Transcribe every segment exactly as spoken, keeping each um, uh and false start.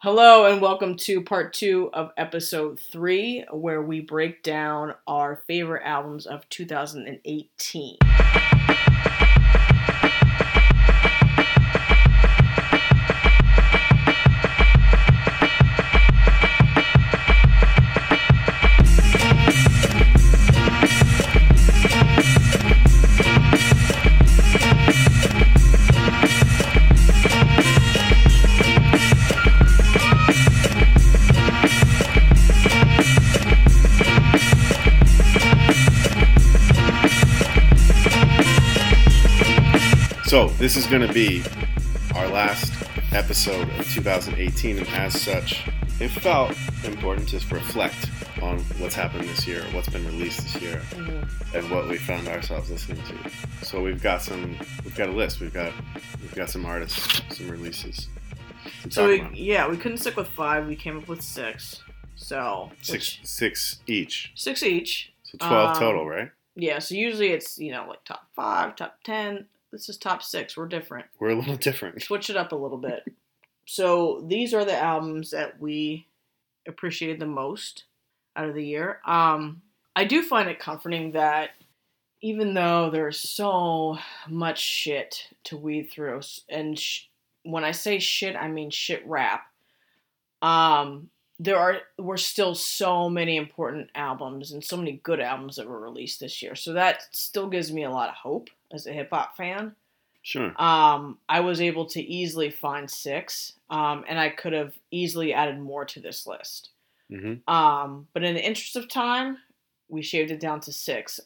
Hello and welcome to part two of episode three, where we break down our favorite albums of two thousand eighteen. So this is going to be our last episode of two thousand eighteen, and as such, it felt important to reflect on what's happened this year, what's been released this year, mm-hmm. and what we found ourselves listening to. So we've got some, we've got a list, we've got, we've got some artists, some releases. So we, yeah, we couldn't stick with five, we came up with six. So six, which, six each. Six each. So twelve um, total, right? Yeah. So usually it's you know like top five, top ten. This is top six. We're different. We're a little different. Switch it up a little bit. So these are the albums that we appreciated the most out of the year. Um, I do find it comforting that even though there's so much shit to weed through, and sh- when I say shit, I mean shit rap. Um, there are were still so many important albums and so many good albums that were released this year. So that still gives me a lot of hope. As a hip-hop fan. Sure. Um, I was able to easily find six, um, and I could have easily added more to this list. Mm-hmm. Um, but in the interest of time, we shaved it down to six.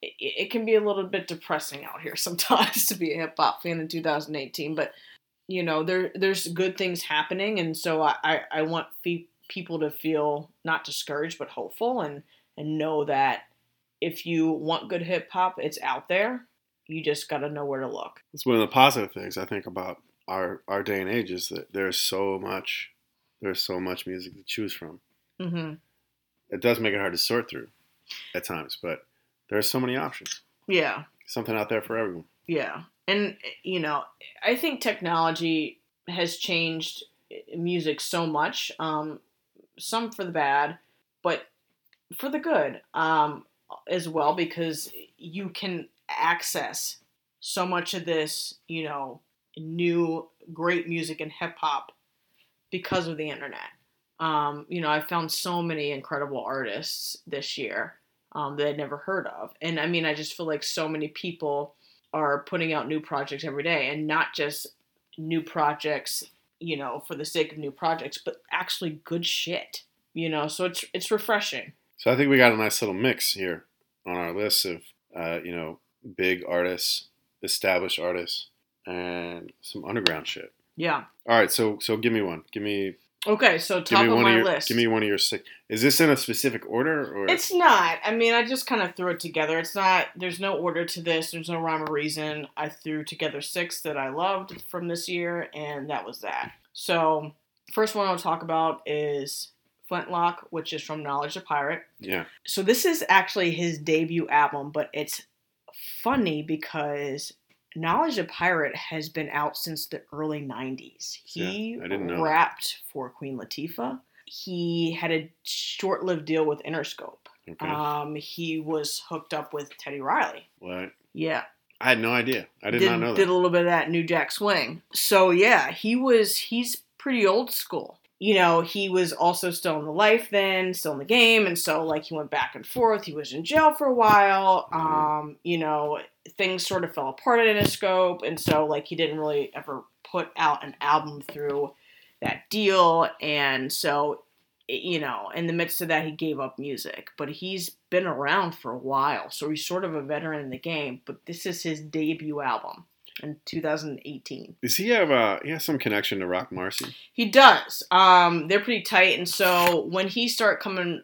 It, it can be a little bit depressing out here sometimes to be a hip-hop fan in two thousand eighteen, but, you know, there there's good things happening, and so I, I, I want fe- people to feel not discouraged but hopeful, and, and know that if you want good hip-hop, it's out there. You just got to know where to look. It's one of the positive things I think about our, our day and age is that there's so much, there's so much music to choose from. Mm-hmm. It does make it hard to sort through at times, but there's so many options. Yeah. Something out there for everyone. Yeah. And, you know, I think technology has changed music so much, um, some for the bad, but for the good um, as well, because you can access so much of this, you know, new great music and hip hop because of the internet. Um, you know, I found so many incredible artists this year um, that I'd never heard of. And I mean, I just feel like so many people are putting out new projects every day, and not just new projects, you know, for the sake of new projects, but actually good shit, you know, so it's, it's refreshing. So I think we got a nice little mix here on our list of, uh, you know, big artists, established artists, and some underground shit. Yeah. All right, so so give me one. Give me. Okay, so top of my list. Give me one of your six. Is this in a specific order? Or? It's not. I mean, I just kind of threw it together. It's not. There's no order to this. There's no rhyme or reason. I threw together six that I loved from this year, and that was that. So first one I'll talk about is Flintlock, which is from Knowledge of Pirate. Yeah. So this is actually his debut album, but it's funny because Knowledge of Pirate has been out since the early nineties. He yeah, rapped for Queen Latifah. He had a short-lived deal with Interscope. Okay. Um, he was hooked up with Teddy Riley. What? Yeah. I had no idea. I did, did not know that. Did a little bit of that New Jack Swing. So yeah, he was. He's pretty old school. You know, he was also still in the life then, still in the game. And so, like, he went back and forth. He was in jail for a while. Um, you know, things sort of fell apart at Interscope. And so, like, he didn't really ever put out an album through that deal. And so, you know, in the midst of that, he gave up music. But he's been around for a while. So he's sort of a veteran in the game. But this is his debut album. In two thousand eighteen. Does he have uh, he has some connection to Roc Marciano? He does. Um, they're pretty tight, and so when he started coming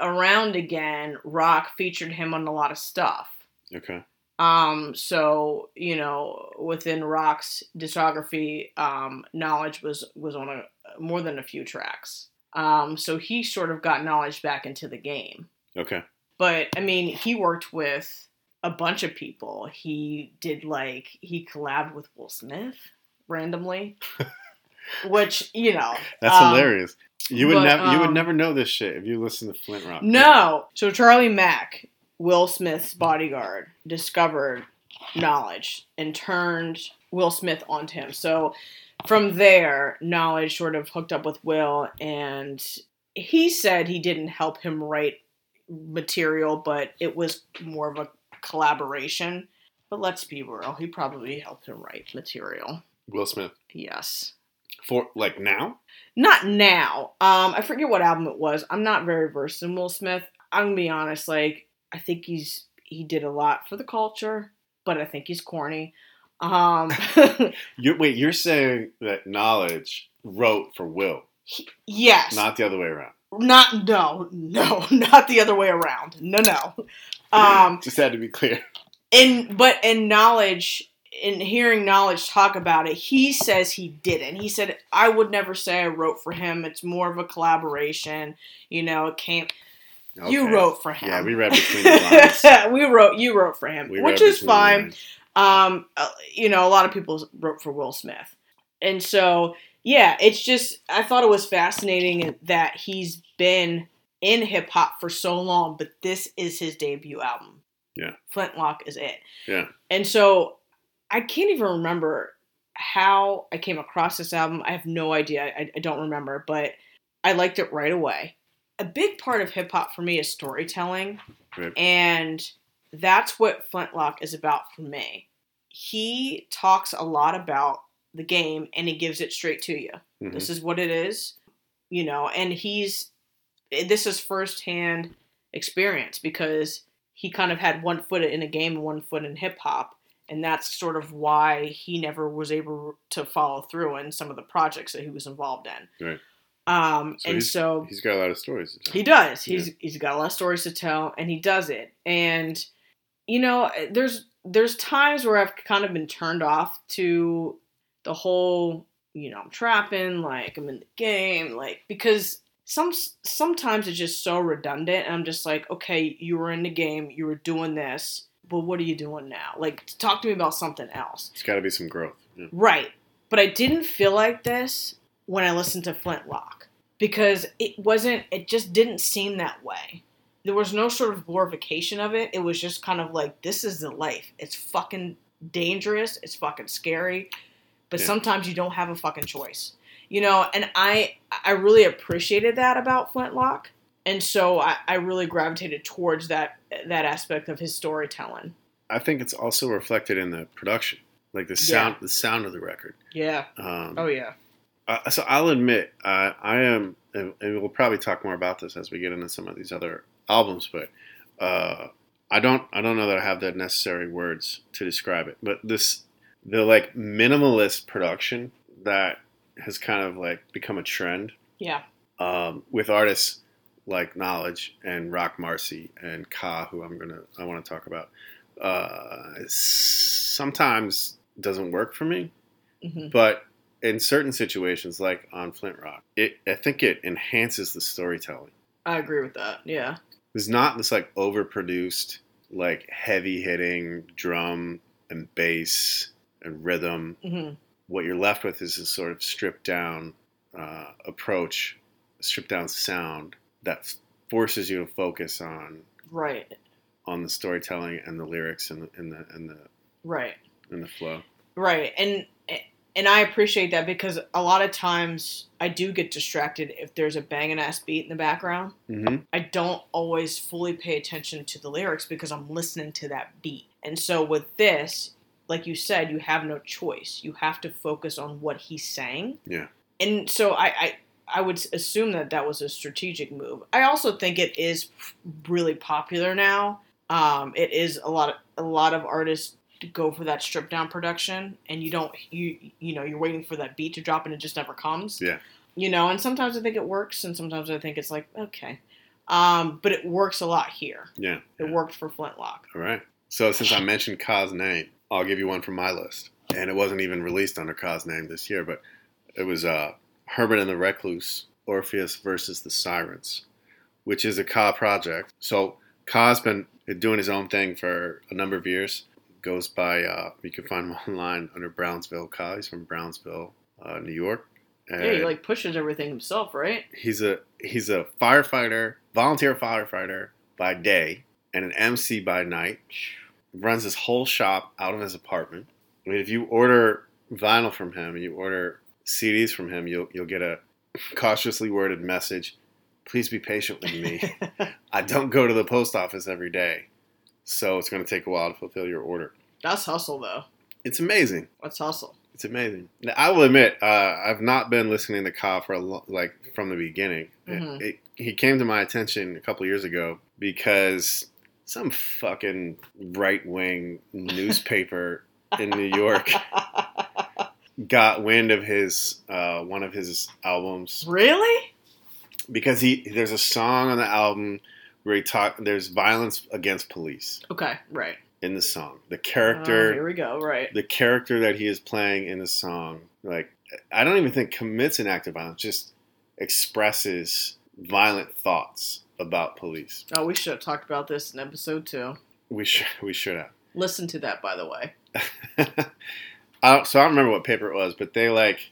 around again, Roc featured him on a lot of stuff. Okay. Um, so you know, within Roc's discography, um, Knowledge was was on a more than a few tracks. Um, so he sort of got Knowledge back into the game. Okay. But I mean, he worked with a bunch of people. He did like, he collabed with Will Smith randomly. which, you know. That's um, hilarious. You would, but, nev- um, you would never know this shit if you listen to Flintlock. No. So Charlie Mack, Will Smith's bodyguard, discovered Knowledge and turned Will Smith onto him. So from there, Knowledge sort of hooked up with Will, and he said he didn't help him write material, but it was more of a collaboration. But let's be real, he probably helped him write material. Will Smith. Yes. For, like, now? Not now. Um, I forget what album it was. I'm not very versed in Will Smith. I'm going to be honest, like, I think he's, he did a lot for the culture, but I think he's corny. Um, you're, wait, you're saying that Knowledge wrote for Will? He, yes. Not the other way around? Not, no, no, not the other way around. No, no. Um, Just had to be clear. In, but in Knowledge, in hearing Knowledge talk about it, he says he didn't. He said, I would never say I wrote for him. It's more of a collaboration. You know, it can't. Okay. You wrote for him. Yeah, we read between the lines. we wrote, you wrote for him, we which is fine. Um, uh, you know, a lot of people wrote for Will Smith. And so, yeah, it's just, I thought it was fascinating that he's been in hip hop for so long, but this is his debut album. Yeah. Flintlock is it. Yeah. And so I can't even remember how I came across this album. I have no idea. I, I don't remember, but I liked it right away. A big part of hip hop for me is storytelling. Right. And that's what Flintlock is about for me. He talks a lot about the game and he gives it straight to you. Mm-hmm. This is what it is, you know, and he's, this is firsthand experience because he kind of had one foot in a game and one foot in hip hop. And that's sort of why he never was able to follow through in some of the projects that he was involved in. Right. Um, so and he's, so he's got a lot of stories to tell. He does. He's yeah. he's got a lot of stories to tell, and he does it. And you know, there's there's times where I've kind of been turned off to the whole, you know, I'm trapping, like I'm in the game, like because some sometimes it's just so redundant, and I'm just like, okay, you were in the game, you were doing this, but what are you doing now? Like, talk to me about something else. It's got to be some growth, yeah. Right? But I didn't feel like this when I listened to Flintlock, because it wasn't, it just didn't seem that way. There was no sort of glorification of it. It was just kind of like, this is the life. It's fucking dangerous. It's fucking scary. But yeah. Sometimes you don't have a fucking choice, you know? And I, I really appreciated that about Flintlock. And so I, I really gravitated towards that, that aspect of his storytelling. I think it's also reflected in the production, like the sound, yeah. the sound of the record. Yeah. Um, oh yeah. Uh, so I'll admit, uh, I am, and we'll probably talk more about this as we get into some of these other albums, but uh, I don't, I don't know that I have the necessary words to describe it. But this, the like minimalist production that has kind of like become a trend, yeah, um, with artists like Knowledge and Roc Marciano and Ka, who I'm gonna, I want to talk about, uh, sometimes doesn't work for me, mm-hmm. but in certain situations, like on Flintlock, it I think it enhances the storytelling. I agree with that. Yeah, there's not this like overproduced, like heavy hitting drum and bass and rhythm. Mm-hmm. What you're left with is this sort of stripped down uh, approach, stripped down sound that forces you to focus on right on the storytelling and the lyrics and the and the and the right and the flow. Right and. And I appreciate that because a lot of times I do get distracted if there's a banging ass beat in the background. Mm-hmm. I don't always fully pay attention to the lyrics because I'm listening to that beat. And so with this, like you said, you have no choice. You have to focus on what he's saying. Yeah. And so I, I, I would assume that that was a strategic move. I also think it is really popular now. Um, it is a lot of, a lot of artists go for that stripped down production, and you don't you you know you're waiting for that beat to drop and it just never comes. Yeah, you know, and sometimes I think it works, and sometimes I think it's like okay, um, but it works a lot here. Yeah, it yeah. worked for Flintlock. All right, so since I mentioned Ka's name, I'll give you one from my list, and it wasn't even released under Ka's name this year, but it was uh, Herbert and the Recluse, Orpheus versus the Sirens, which is a Ka project. So Ka's been doing his own thing for a number of years. Goes by, uh, you can find him online under Brownsville Ka. He's from Brownsville, uh, New York. And yeah, he like pushes everything himself, right? He's a he's a firefighter, volunteer firefighter by day, and an M C by night. Runs his whole shop out of his apartment. I mean, if you order vinyl from him, you order C Ds from him, you'll you'll get a cautiously worded message. Please be patient with me. I don't go to the post office every day, so it's going to take a while to fulfill your order. That's hustle, though. It's amazing. What's hustle? It's amazing. Now, I will admit, uh, I've not been listening to Ka for a lo- like from the beginning. Mm-hmm. It, it, he came to my attention a couple years ago because some fucking right-wing newspaper in New York got wind of his uh, one of his albums. Really? Because he there's a song on the album where he talk there's violence against police. Okay, right. In the song, the character. Oh, here we go. Right. The character that he is playing in the song, like I don't even think commits an act of violence, just expresses violent thoughts about police. Oh, we should have talked about this in episode two. We should. We should have. Listen to that, by the way. I don't, so I don't remember what paper it was, but they like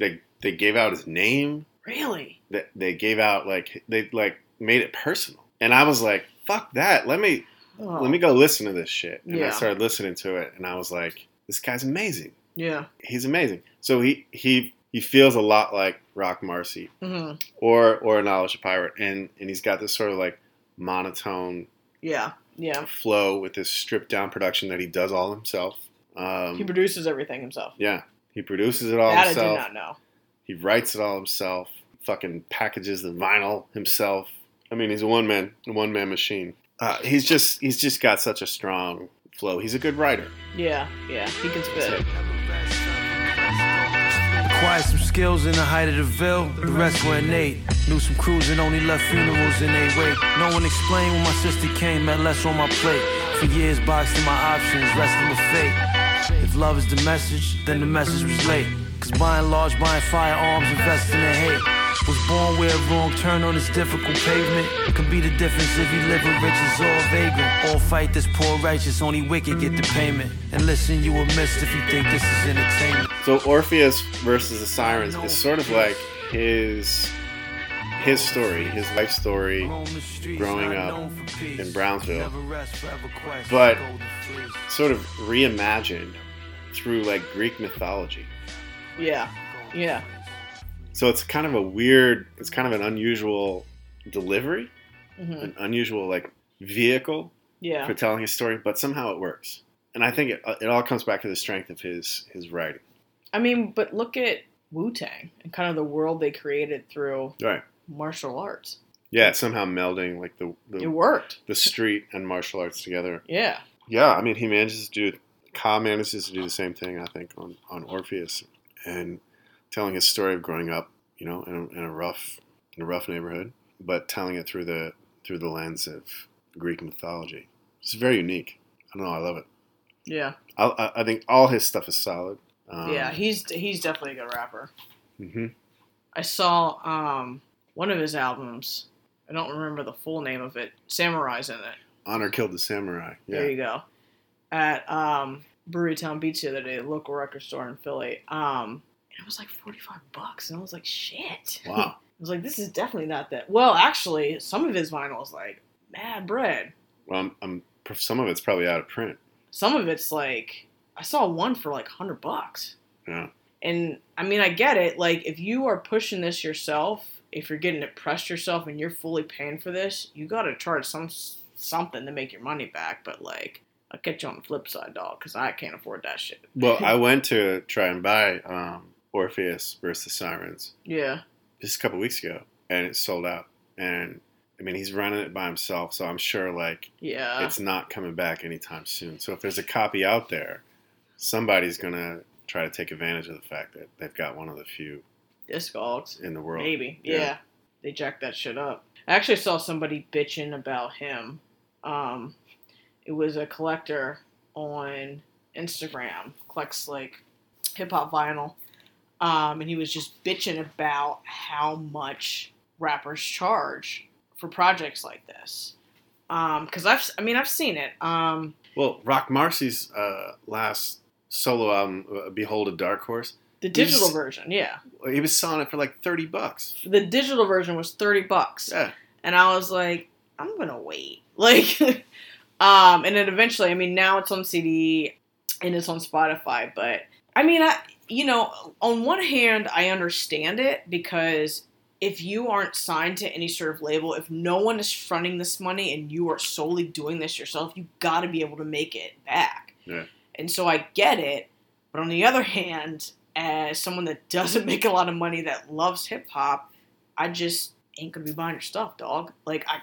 they they gave out his name. Really? They, they gave out like they like made it personal, and I was like, "Fuck that! Let me." Oh. Let me go listen to this shit. And yeah. I started listening to it, and I was like, this guy's amazing. Yeah. He's amazing. So he he, he feels a lot like Roc Marciano mm-hmm. or or Knowledge of Pirate, and, and he's got this sort of like monotone yeah. Yeah. flow with this stripped-down production that he does all himself. Um, he produces everything himself. Yeah. He produces it all that himself. That I do not know. He writes it all himself, fucking packages the vinyl himself. I mean, he's a one-man, one-man machine. Uh, he's just he's just got such a strong flow. He's a good writer. Yeah, yeah, he can spit. Acquired some skills in the height of the Ville, the rest were innate. Knew some crews and only left funerals in their wake. No one explained when my sister came, had less on my plate. For years boxing my options, wrestling with fate. If love is the message, then the message was late. Cause by and large, buying firearms, investing in hate. Was born where a wrong turn on this difficult pavement could be the difference if you live with riches or a vagrant. All fight this poor righteous, only wicked get the payment. And listen, you will miss if you think this is entertainment. So Orpheus versus the Sirens is sort of like his his story, his life story growing up in Brownsville, but sort of reimagined through like Greek mythology. Yeah, yeah. So it's kind of a weird, it's kind of an unusual delivery, mm-hmm. an unusual like vehicle yeah. for telling his story, but somehow it works. And I think it it all comes back to the strength of his his writing. I mean, but look at Wu-Tang and kind of the world they created through right. martial arts. Yeah, somehow melding like the, the it worked the street and martial arts together. Yeah, yeah. I mean, he manages to do Ka manages to do the same thing. I think on on Orpheus and. Telling his story of growing up, you know, in a, in a rough, in a rough neighborhood, but telling it through the through the lens of Greek mythology. It's very unique. I don't know. I love it. Yeah. I I think all his stuff is solid. Um, yeah, he's he's definitely a good rapper. Mm-hmm. I saw um, one of his albums. I don't remember the full name of it. Samurai's in it. Honor Killed the Samurai. Yeah. There you go. At um, Brewery Town Beach the other day, a local record store in Philly. Um, It was like forty-five bucks, and I was like, shit. Wow. I was like, this is definitely not that. Well, actually, some of his vinyl is like mad bread. Well, I'm, I'm, some of it's probably out of print. Some of it's like, I saw one for like one hundred bucks. Yeah. And, I mean, I get it. Like, if you are pushing this yourself, if you're getting it pressed yourself and you're fully paying for this, you got to charge some something to make your money back. But, like, I'll catch you on the flip side, dog, because I can't afford that shit. Well, I went to try and buy... um Orpheus versus the Sirens. Yeah. Just a couple weeks ago, and it sold out. And I mean, he's running it by himself, so I'm sure like yeah. it's not coming back anytime soon. So if there's a copy out there, somebody's gonna try to take advantage of the fact that they've got one of the few Discogs in the world. Maybe, yeah. yeah. They jacked that shit up. I actually saw somebody bitching about him. Um, it was a collector on Instagram, collects like hip hop vinyl. Um, and he was just bitching about how much rappers charge for projects like this. Um, cause I've, I mean, I've seen it. Um, well, Roc Marciano's, uh, last solo album, Behold a Dark Horse, The digital was, version, yeah. He was selling it for like thirty bucks. The digital version was thirty bucks. Yeah. And I was like, I'm going to wait. Like, um, and then eventually, I mean, now it's on C D and it's on Spotify. But, I mean, I, you know, on one hand, I understand it because if you aren't signed to any sort of label, if no one is fronting this money and you are solely doing this yourself, you got to be able to make it back. Yeah. And so I get it. But on the other hand, as someone that doesn't make a lot of money that loves hip-hop, I just ain't gonna be buying your stuff, dog. Like, I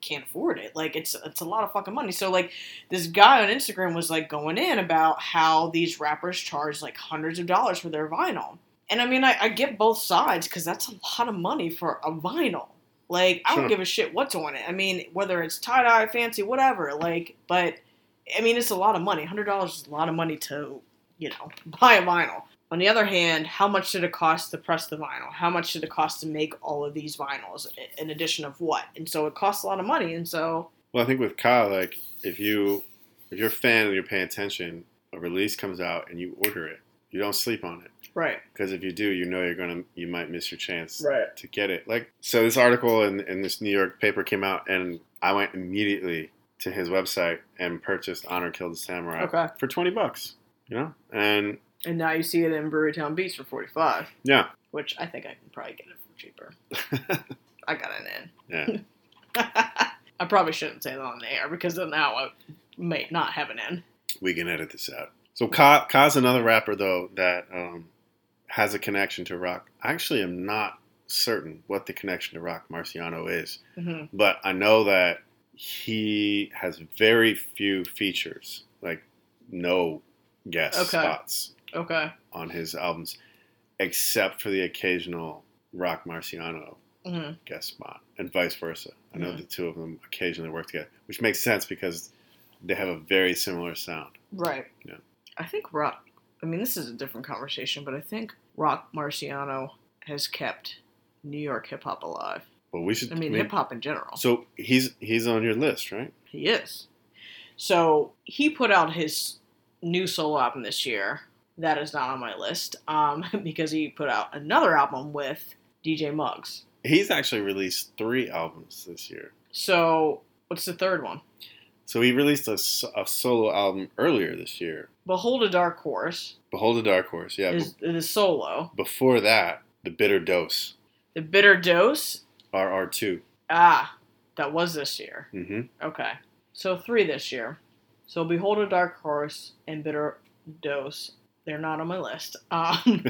can't afford it. Like, it's it's a lot of fucking money. So, like, this guy on Instagram was, like, going in about how these rappers charge, like, hundreds of dollars for their vinyl. And, I mean, I, I get both sides, because that's a lot of money for a vinyl. Like, I don't sure. give a shit what's on it. I mean, whether it's tie-dye, fancy, whatever. Like, but, I mean, it's a lot of money. one hundred dollars is a lot of money to, you know, buy a vinyl. On the other hand, how much did it cost to press the vinyl? How much did it cost to make all of these vinyls in addition of what? And so it costs a lot of money, and so... Well, I think with Ka, like, if, you, if you're a fan and you're paying attention, a release comes out and you order it. You don't sleep on it. Right. Because if you do, you know you're gonna, you might miss your chance right. to get it. Like, so this article in, in this New York paper came out, and I went immediately to his website and purchased Honor Killed the Samurai okay. for twenty bucks, you know? And... And now you see it in Brewerytown Beach for forty-five. Yeah. Which I think I can probably get it for cheaper. I got an in. Yeah. I probably shouldn't say that on the air because then now I may not have an in. We can edit this out. So Ka, Ka's another rapper, though, that um, has a connection to Roc. I actually am not certain what the connection to Roc Marciano is. Mm-hmm. But I know that he has very few features. Like, no guest okay. spots. Okay. On his albums, except for the occasional Roc Marciano mm-hmm. guest spot, and vice versa. I know mm-hmm. the two of them occasionally work together, which makes sense because they have a very similar sound. Right. Yeah. I think Roc, I mean, this is a different conversation, but I think Roc Marciano has kept New York hip hop alive. Well, we should. I mean, I mean hip hop in general. So he's he's on your list, right? He is. So he put out his new solo album this year. That is not on my list um, because he put out another album with D J Muggs. He's actually released three albums this year. So, what's the third one? So, he released a, a solo album earlier this year. Behold a Dark Horse. Behold a Dark Horse, yeah. Is, be- is solo. Before that, The Bitter Dose. The Bitter Dose? R R two. Ah, that was this year. Mm-hmm. Okay. So, three this year. So, Behold a Dark Horse and Bitter Dose. They're not on my list. Um,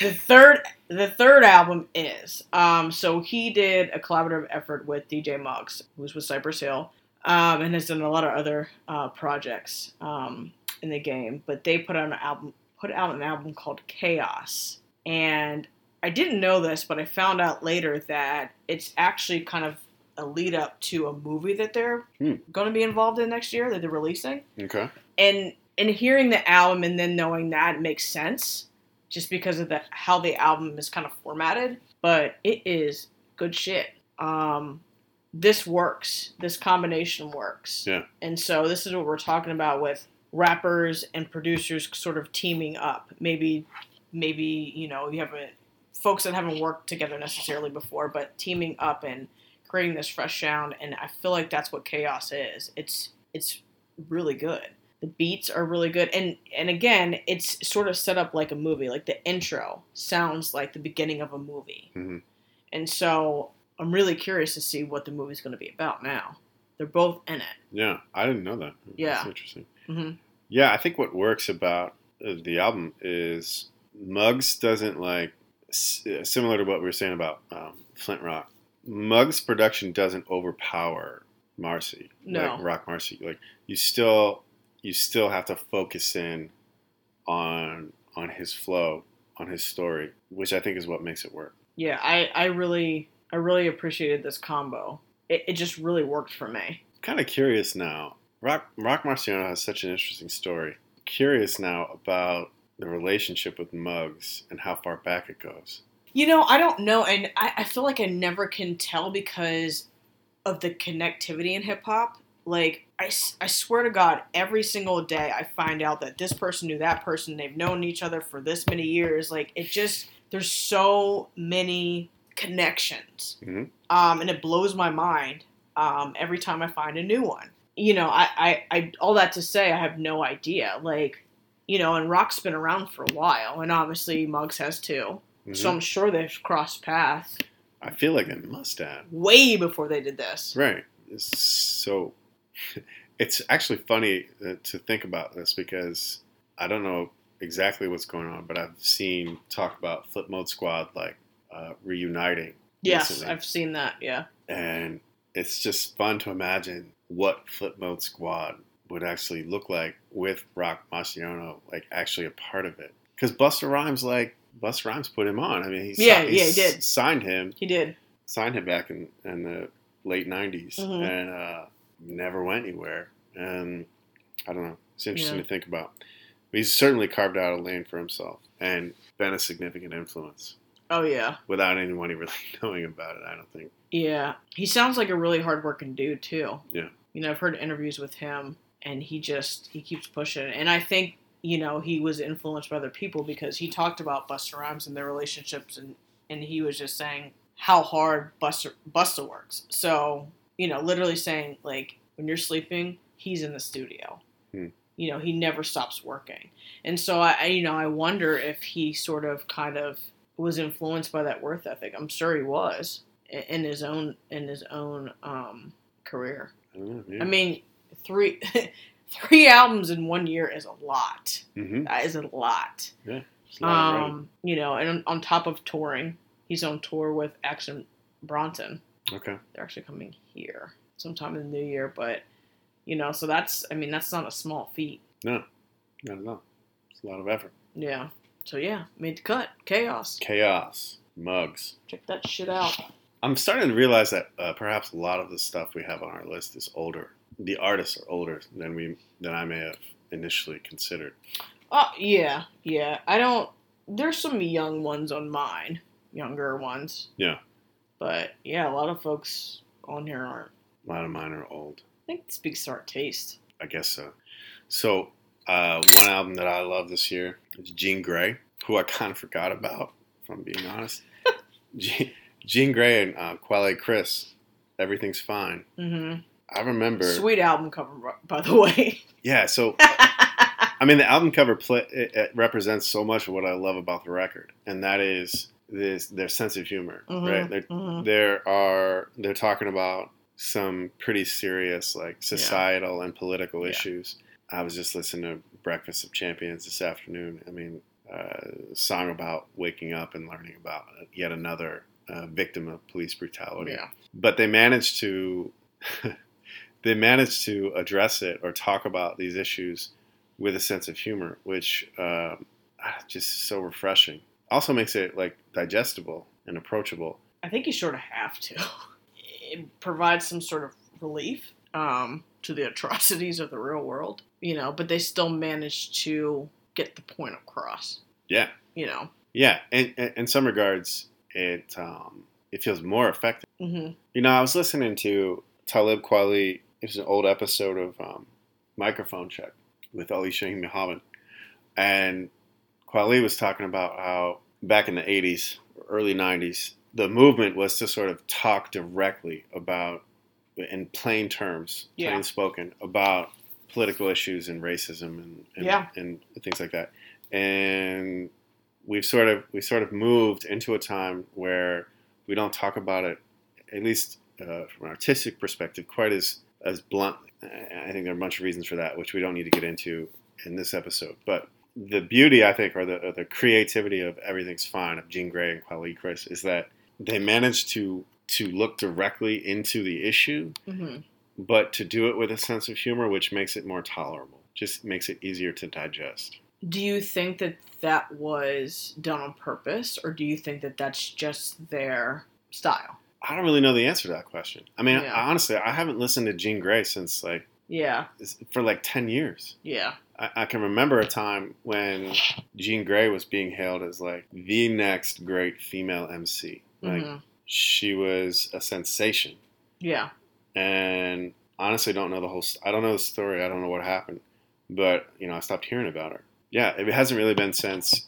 the third the third album is. Um, so he did a collaborative effort with D J Muggs, who's with Cypress Hill, um, and has done a lot of other uh, projects um, in the game. But they put out an album put out an album called Chaos. And I didn't know this, but I found out later that it's actually kind of a lead up to a movie that they're hmm. going to be involved in next year that they're releasing. Okay. And... And hearing the album and then knowing that makes sense just because of the how the album is kind of formatted. But it is good shit. Um, this works. This combination works. Yeah. And so this is what we're talking about with rappers and producers sort of teaming up. Maybe, maybe you know, you have a, folks that haven't worked together necessarily before, but teaming up and creating this fresh sound. And I feel like that's what Chaos is. It's it's really good. The beats are really good. And and again, it's sort of set up like a movie. Like the intro sounds like the beginning of a movie. Mm-hmm. And so I'm really curious to see what the movie's going to be about now. They're both in it. Yeah, I didn't know that. Yeah. That's interesting. Mm-hmm. Yeah, I think what works about the album is Muggs doesn't like, similar to what we were saying about um, Flintlock, Muggs' production doesn't overpower Marcy. No. Like Roc Marcy. Like you still... You still have to focus in on on his flow, on his story, which I think is what makes it work. Yeah, I, I really I really appreciated this combo. It, it just really worked for me. Kind of curious now. Roc Roc Marciano has such an interesting story. Curious now about the relationship with Muggs and how far back it goes. You know, I don't know, and I, I feel like I never can tell because of the connectivity in hip hop. Like, I, I swear to God, every single day I find out that this person knew that person. They've known each other for this many years. Like, it just, there's so many connections. Mm-hmm. Um, and it blows my mind um, every time I find a new one. You know, I, I, I, all that to say, I have no idea. Like, you know, and Roc's been around for a while, and obviously Muggs has too. Mm-hmm. So I'm sure they've crossed paths. I feel like they must have. Way before they did this. Right. So... It's actually funny to think about this because I don't know exactly what's going on, but I've seen talk about Flip Mode Squad like uh, reuniting. Yes, recently. I've seen that, yeah. And it's just fun to imagine what Flip Mode Squad would actually look like with Roc Marciano like actually a part of it. Because Busta Rhymes, like, Busta Rhymes put him on. I mean, he, yeah, si- yeah, he, he did. signed him. He did. Signed him back in, in the late nineties. Mm-hmm. And, uh, never went anywhere. And I don't know. It's interesting yeah. to think about. But he's certainly carved out a lane for himself and been a significant influence. Oh, yeah. Without anyone really knowing about it, I don't think. Yeah. He sounds like a really hardworking dude, too. Yeah. You know, I've heard interviews with him, and he just, he keeps pushing. And I think, you know, he was influenced by other people because he talked about Busta Rhymes and their relationships, and, and he was just saying how hard Busta, Busta works. So... You know, literally saying, like, when you're sleeping, he's in the studio. Hmm. You know, he never stops working. And so, I, I, you know, I wonder if he sort of kind of was influenced by that worth ethic. I'm sure he was in his own in his own um, career. I don't know, yeah. I mean, three three albums in one year is a lot. Mm-hmm. That is a lot. Yeah, it's a lot um, right. You know, and on, on top of touring, he's on tour with Action Bronson. Okay. They're actually coming here sometime in the new year, but, you know, so that's, I mean, that's not a small feat. No, not at all. It's a lot of effort. Yeah. So, yeah, made the cut. Chaos. Chaos. Muggs. Check that shit out. I'm starting to realize that uh, perhaps a lot of the stuff we have on our list is older. The artists are older than we than I may have initially considered. Oh, yeah, yeah. I don't, there's some young ones on mine, younger ones. Yeah. But, yeah, a lot of folks on here aren't. A lot of mine are old. I think it speaks to our taste. I guess so. So, uh, one album that I love this year is Jean Grae, who I kind of forgot about, if I'm being honest. Jean, Jean Grae and uh, Quelle Chris, Everything's Fine. Mm-hmm. I remember... Sweet album cover, by the way. Yeah, so... I mean, the album cover play, it, it represents so much of what I love about the record, and that is... This, their sense of humor, mm-hmm, right? They're, mm-hmm. There are they're talking about some pretty serious like societal yeah. and political yeah. issues. I was just listening to Breakfast of Champions this afternoon. I mean, uh, a song about waking up and learning about yet another uh, victim of police brutality. Yeah. But they managed to they managed to address it or talk about these issues with a sense of humor, which uh, just is so refreshing. Also makes it like digestible and approachable. I think you sort of have to. It provides some sort of relief um, to the atrocities of the real world, you know, but they still manage to get the point across. Yeah. You know. Yeah. And, and in some regards, it um, it feels more effective. Mm-hmm. You know, I was listening to Talib Kweli. It was an old episode of um, Microphone Check with Ali Shahin Muhammad. And Kweli was talking about how back in the eighties, early nineties, the movement was to sort of talk directly about, in plain terms, yeah. plain spoken, about political issues and racism and and, yeah. and things like that. And we've sort of we sort of moved into a time where we don't talk about it, at least uh, from an artistic perspective, quite as as bluntly. I think there are a bunch of reasons for that, which we don't need to get into in this episode, but. The beauty, I think, or the or the creativity of Everything's Fine, of Jean Grae and Quelle Chris, is that they managed to to look directly into the issue, mm-hmm. but to do it with a sense of humor, which makes it more tolerable, just makes it easier to digest. Do you think that that was done on purpose, or do you think that that's just their style? I don't really know the answer to that question. I mean, yeah. I, honestly, I haven't listened to Jean Grae since, like, yeah, for like ten years. Yeah. I can remember a time when Jean Grae was being hailed as, like, the next great female M C. Like, mm-hmm. she was a sensation. Yeah. And honestly don't know the whole st- I don't know the story. I don't know what happened. But, you know, I stopped hearing about her. Yeah, it hasn't really been since,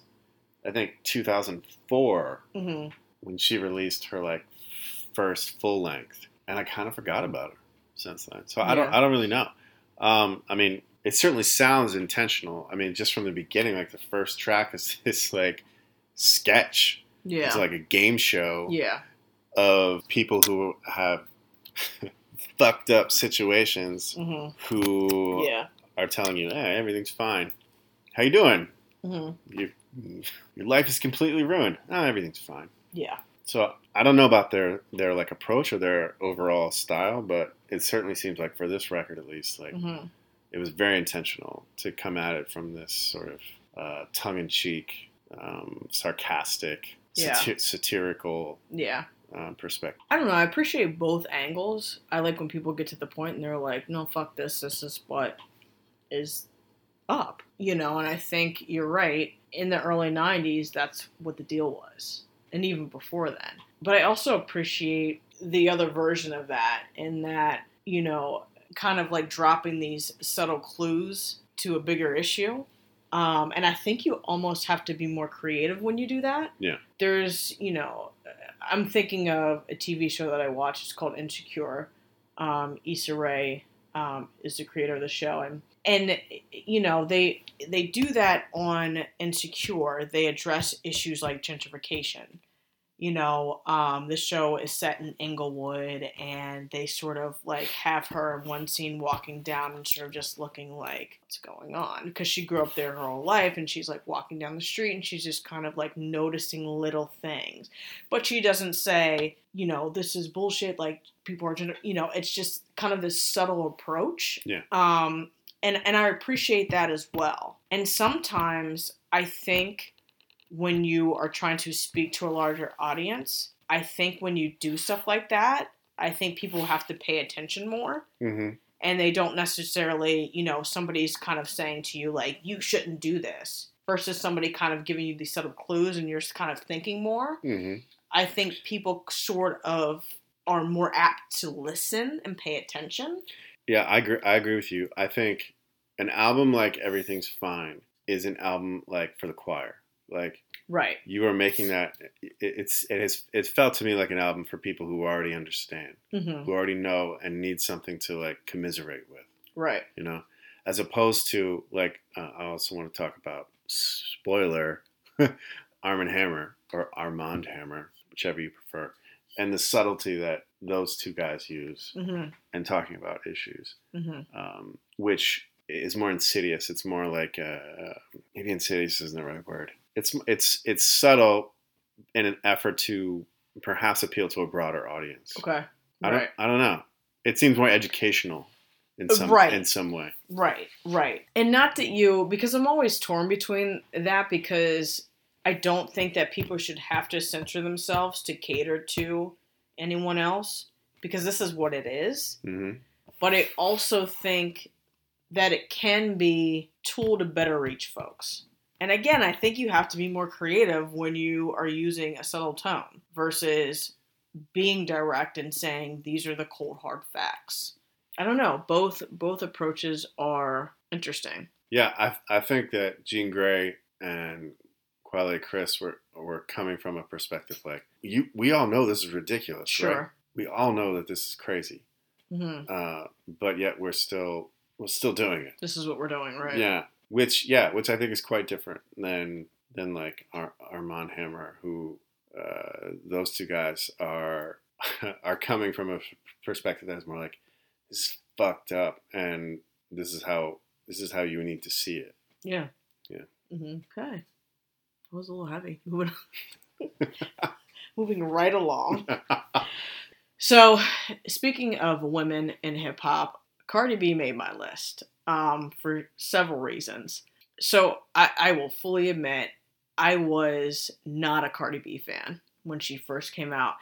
I think, two thousand four mm-hmm. when she released her, like, first full length. And I kind of forgot about her since then. So yeah. I don't I don't really know. Um, I mean, it certainly sounds intentional. I mean, just from the beginning, like, the first track is this, like, sketch. Yeah. It's like a game show yeah. of people who have fucked up situations mm-hmm. who yeah. are telling you, hey, everything's fine. How you doing? Mm-hmm. Your, your life is completely ruined. Oh, everything's fine. Yeah. So I don't know about their, their like approach or their overall style, but it certainly seems like for this record at least, like mm-hmm. it was very intentional to come at it from this sort of uh, tongue-in-cheek, um, sarcastic, yeah. satir- satirical yeah. um, perspective. I don't know. I appreciate both angles. I like when people get to the point and they're like, no, fuck this. This is what is up. You know, and I think you're right. In the early nineties, that's what the deal was. And even before then. But I also appreciate the other version of that in that, you know, kind of like dropping these subtle clues to a bigger issue. Um, and I think you almost have to be more creative when you do that. Yeah. There's, you know, I'm thinking of a T V show that I watch. It's called Insecure. Um, Issa Rae um, is the creator of the show. And, and you know, they they do that on Insecure. They address issues like gentrification. You know, um, the show is set in Inglewood, and they sort of, like, have her in one scene walking down and sort of just looking like, what's going on? Because she grew up there her whole life, and she's, like, walking down the street, and she's just kind of, like, noticing little things. But she doesn't say, you know, this is bullshit, like, people are, you know, it's just kind of this subtle approach. Yeah. Um, and, and I appreciate that as well. And sometimes I think... when you are trying to speak to a larger audience, I think when you do stuff like that, I think people have to pay attention more. Mm-hmm. And they don't necessarily, you know, somebody's kind of saying to you, like, you shouldn't do this. Versus somebody kind of giving you these subtle clues and you're kind of thinking more. Mm-hmm. I think people sort of are more apt to listen and pay attention. Yeah, I agree, I agree with you. I think an album like Everything's Fine is an album like for the choir. Like, right. You are making that, it, it's, it has, it felt to me like an album for people who already understand, mm-hmm. who already know and need something to like commiserate with. Right. You know, as opposed to like, uh, I also want to talk about spoiler, Armand Hammer or Armand Hammer, whichever you prefer. And the subtlety that those two guys use mm-hmm. and talking about issues, mm-hmm. um, which is more insidious. It's more like, uh, maybe insidious isn't the right word. It's it's it's subtle in an effort to perhaps appeal to a broader audience. Okay. I right. don't I don't know. It seems more educational in some right. in some way. Right. Right. And not that you because I'm always torn between that because I don't think that people should have to censor themselves to cater to anyone else because this is what it is. Mm-hmm. But I also think that it can be a tool to better reach folks. And again, I think you have to be more creative when you are using a subtle tone versus being direct and saying, these are the cold, hard facts. I don't know. Both both approaches are interesting. Yeah, I I think that Jean Grae and Quelle Chris were, were coming from a perspective like, you. we all know this is ridiculous, sure. right? We all know that this is crazy. Mm-hmm. Uh, but yet we're still we're still doing it. This is what we're doing, right? Yeah. Which, yeah, which I think is quite different than, than like, Ar- Armand Hammer, who uh, those two guys are are coming from a perspective that is more like, this is fucked up, and this is how this is how you need to see it. Yeah. Yeah. Mm-hmm. Okay. That was a little heavy. Moving, moving right along. So, speaking of women in hip-hop, Cardi B made my list. Um, for several reasons. So I, I will fully admit I was not a Cardi B fan when she first came out.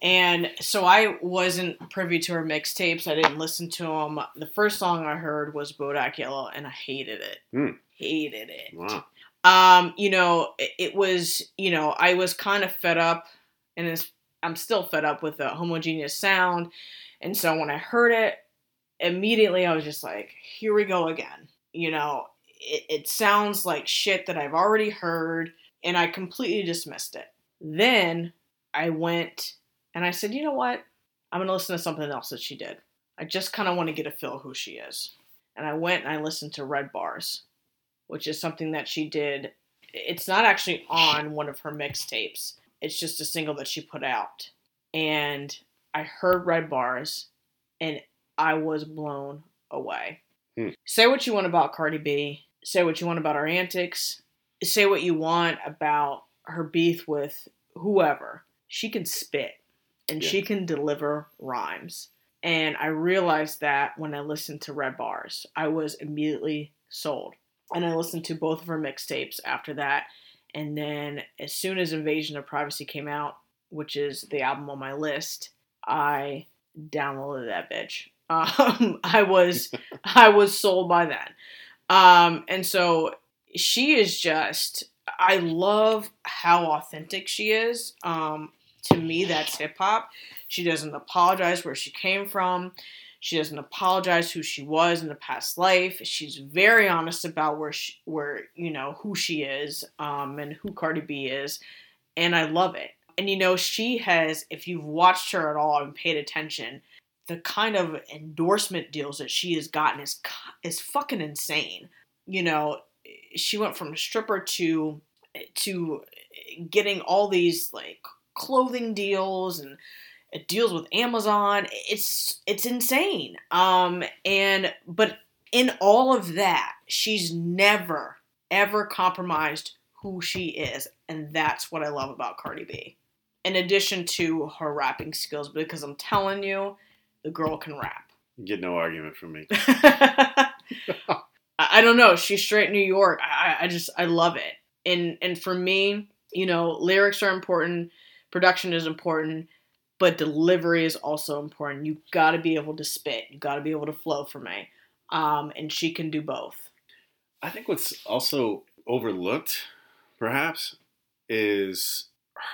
And so I wasn't privy to her mixtapes. I didn't listen to them. The first song I heard was Bodak Yellow and I hated it. Mm. Hated it. Wow. Um, you know, it, it was, you know, I was kind of fed up and I'm still fed up with the homogeneous sound. And so when I heard it, immediately I was just like, here we go again. You know, it, it sounds like shit that I've already heard, and I completely dismissed it. Then I went and I said, you know what? I'm going to listen to something else that she did. I just kind of want to get a feel who she is. And I went and I listened to Red Bars, which is something that she did. It's not actually on one of her mixtapes. It's just a single that she put out. And I heard Red Bars and I was blown away. Hmm. Say what you want about Cardi B. Say what you want about her antics. Say what you want about her beef with whoever. She can spit and yeah. she can deliver rhymes. And I realized that when I listened to Red Bars, I was immediately sold. And I listened to both of her mixtapes after that. And then as soon as Invasion of Privacy came out, which is the album on my list, I downloaded that bitch. Um, I was I was sold by then. Um, and so she is just, I love how authentic she is. Um, to me, that's hip hop. She doesn't apologize where she came from. She doesn't apologize who she was in the past life. She's very honest about where she, where, you know, who she is, um, and who Cardi B is. And I love it. And, you know, she has, if you've watched her at all and paid attention, the kind of endorsement deals that she has gotten is, is fucking insane. You know, she went from stripper to, to getting all these like clothing deals and it deals with Amazon. It's, it's insane. Um, and, but in all of that, she's never, ever compromised who she is. And that's what I love about Cardi B. In addition to her rapping skills, because I'm telling you, the girl can rap. You get no argument from me. I don't know. She's straight New York. I, I just, I love it. And, and for me, you know, lyrics are important. Production is important. But delivery is also important. You got to be able to spit. You got to be able to flow for me. Um, and she can do both. I think what's also overlooked, perhaps, is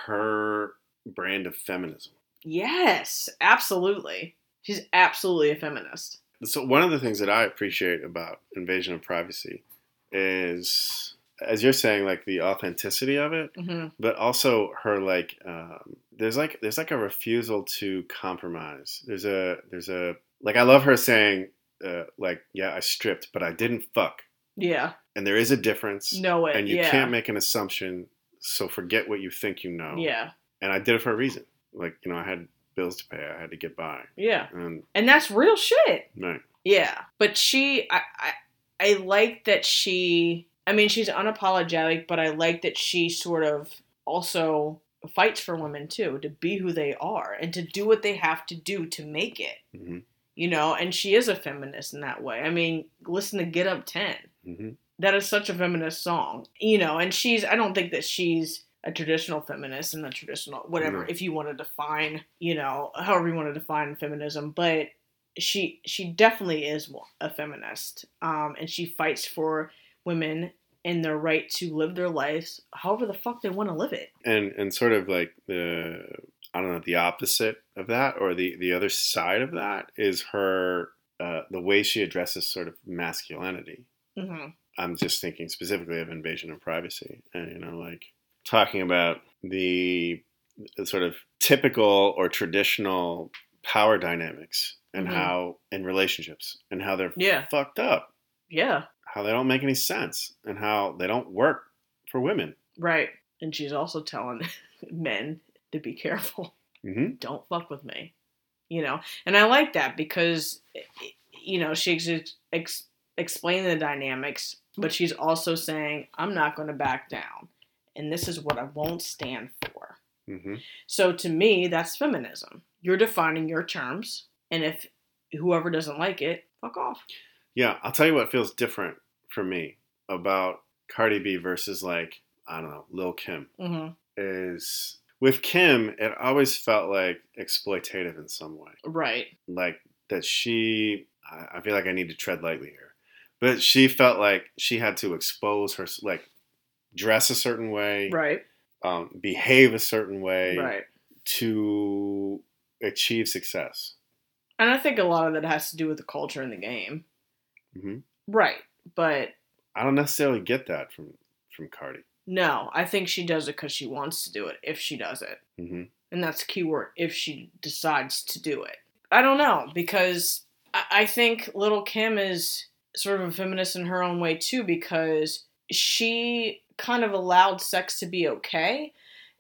her brand of feminism. Yes, absolutely. She's absolutely a feminist. So one of the things that I appreciate about Invasion of Privacy is, as you're saying, like the authenticity of it, mm-hmm. but also her like um, there's like there's like a refusal to compromise. There's a there's a like I love her saying uh, like yeah I stripped but I didn't fuck. Yeah. And there is a difference. No way. And you yeah. can't make an assumption. So forget what you think you know. Yeah. And I did it for a reason. Like you know I had bills to pay. I had to get by. Yeah. And, and that's real shit. Right. Yeah. But she I I, I like that she. I mean, she's unapologetic, but I like that she sort of also fights for women, too, to be who they are and to do what they have to do to make it, mm-hmm. you know, and she is a feminist in that way. I mean, listen to Get Up ten. Mm-hmm. That is such a feminist song, you know, and she's I don't think that she's a traditional feminist and a traditional whatever, mm-hmm. if you want to define, you know, however you want to define feminism. But she she definitely is a feminist, um, and she fights for women and their right to live their lives however the fuck they want to live it. And and sort of like the, I don't know, the opposite of that or the, the other side of that is her, uh, the way she addresses sort of masculinity. Mm-hmm. I'm just thinking specifically of Invasion of Privacy and, you know, like talking about the sort of typical or traditional power dynamics and mm-hmm. how, in relationships and how they're yeah. fucked up. Yeah. How they don't make any sense and how they don't work for women. Right. And she's also telling men to be careful. Mm-hmm. Don't fuck with me. You know, and I like that because, you know, she ex- ex- explained the dynamics, but she's also saying, I'm not going to back down. And this is what I won't stand for. Mm-hmm. So to me, that's feminism. You're defining your terms. And if whoever doesn't like it, fuck off. Yeah, I'll tell you what feels different for me about Cardi B versus like, I don't know, Lil' Kim. Mm-hmm. Is with Kim, it always felt like exploitative in some way. Right. Like that she, I feel like I need to tread lightly here. But she felt like she had to expose her, like dress a certain way. Right. Um, behave a certain way. Right. To achieve success. And I think a lot of that has to do with the culture in the game. Mm-hmm. Right. But I don't necessarily get that from, from Cardi. No, I think she does it because she wants to do it, if she does it. Mm-hmm. And that's the key word, if she decides to do it. I don't know, because I, I think Lil' Kim is sort of a feminist in her own way, too, because she kind of allowed sex to be okay.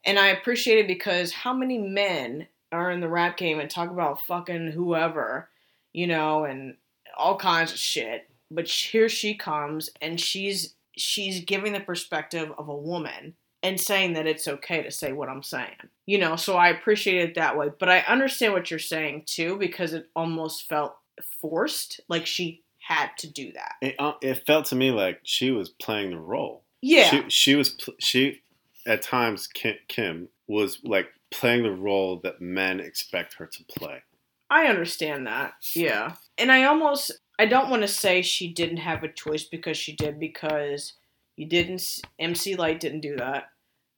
And I appreciate it because how many men are in the rap game and talk about fucking whoever, you know, and all kinds of shit. But here she comes, and she's she's giving the perspective of a woman and saying that it's okay to say what I'm saying. You know, so I appreciate it that way. But I understand what you're saying, too, because it almost felt forced. Like, she had to do that. It, uh, it felt to me like she was playing the role. Yeah. She, she was... Pl- she, at times, Kim, Kim was, like, playing the role that men expect her to play. I understand that. Yeah. And I almost... I don't want to say she didn't have a choice because she did, because you didn't, M C Light didn't do that.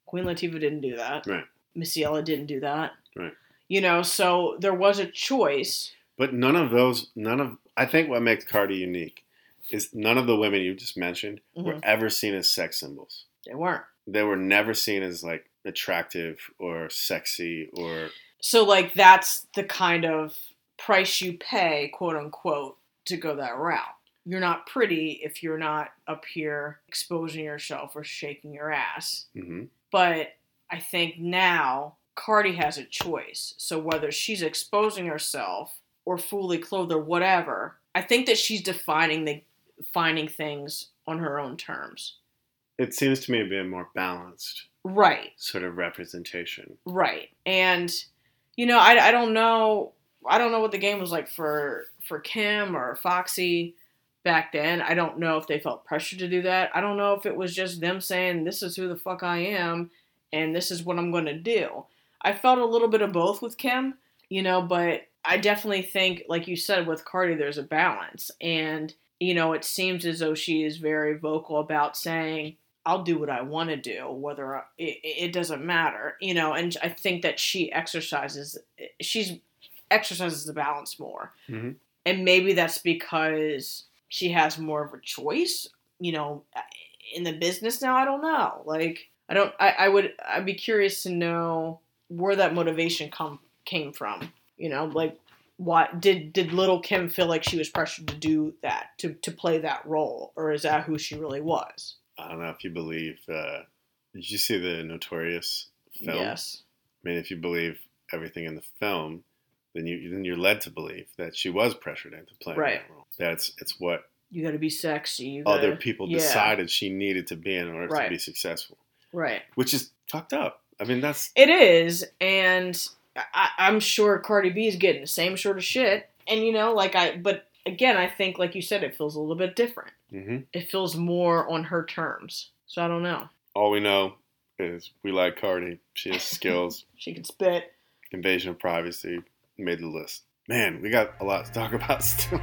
Queen Latifah didn't do that. Right. Missy Elliott didn't do that. Right. You know, so there was a choice. But none of those, none of, I think what makes Cardi unique is none of the women you just mentioned mm-hmm. were ever seen as sex symbols. They weren't. They were never seen as like attractive or sexy or. So like that's the kind of price you pay, quote unquote, to go that route. You're not pretty if you're not up here exposing yourself or shaking your ass. Mm-hmm. But I think now Cardi has a choice. So whether she's exposing herself or fully clothed or whatever, I think that she's defining the finding things on her own terms. It seems to me to be a more balanced right sort of representation. Right. And, you know, I, I don't know. I don't know what the game was like for, for Kim or Foxy back then. I don't know if they felt pressure to do that. I don't know if it was just them saying, this is who the fuck I am, and this is what I'm going to do. I felt a little bit of both with Kim, you know, but I definitely think, like you said, with Cardi, there's a balance. And, you know, it seems as though she is very vocal about saying, I'll do what I want to do, whether I, it, it doesn't matter, you know, and I think that she exercises, she's... exercises the balance more. Mm-hmm. And maybe that's because she has more of a choice, you know, in the business now. I don't know. Like, I don't, I, I would, I'd be curious to know where that motivation come, came from, you know, like what did, did Lil' Kim feel like she was pressured to do that, to, to play that role? Or is that who she really was? I don't know if you believe, uh, did you see the Notorious film? Yes. I mean, if you believe everything in the film, then you then you're led to believe that she was pressured into playing right. that role. That's it's what you got to be sexy. You gotta, other people yeah. decided she needed to be in order right. to be successful. Right. Which is fucked up. I mean, that's it is, and I, I'm sure Cardi B is getting the same sort of shit. And you know, like I, but again, I think like you said, it feels a little bit different. Mm-hmm. It feels more on her terms. So I don't know. All we know is we like Cardi. She has skills. She can spit. Invasion of Privacy. Made the list. Man, we got a lot to talk about still.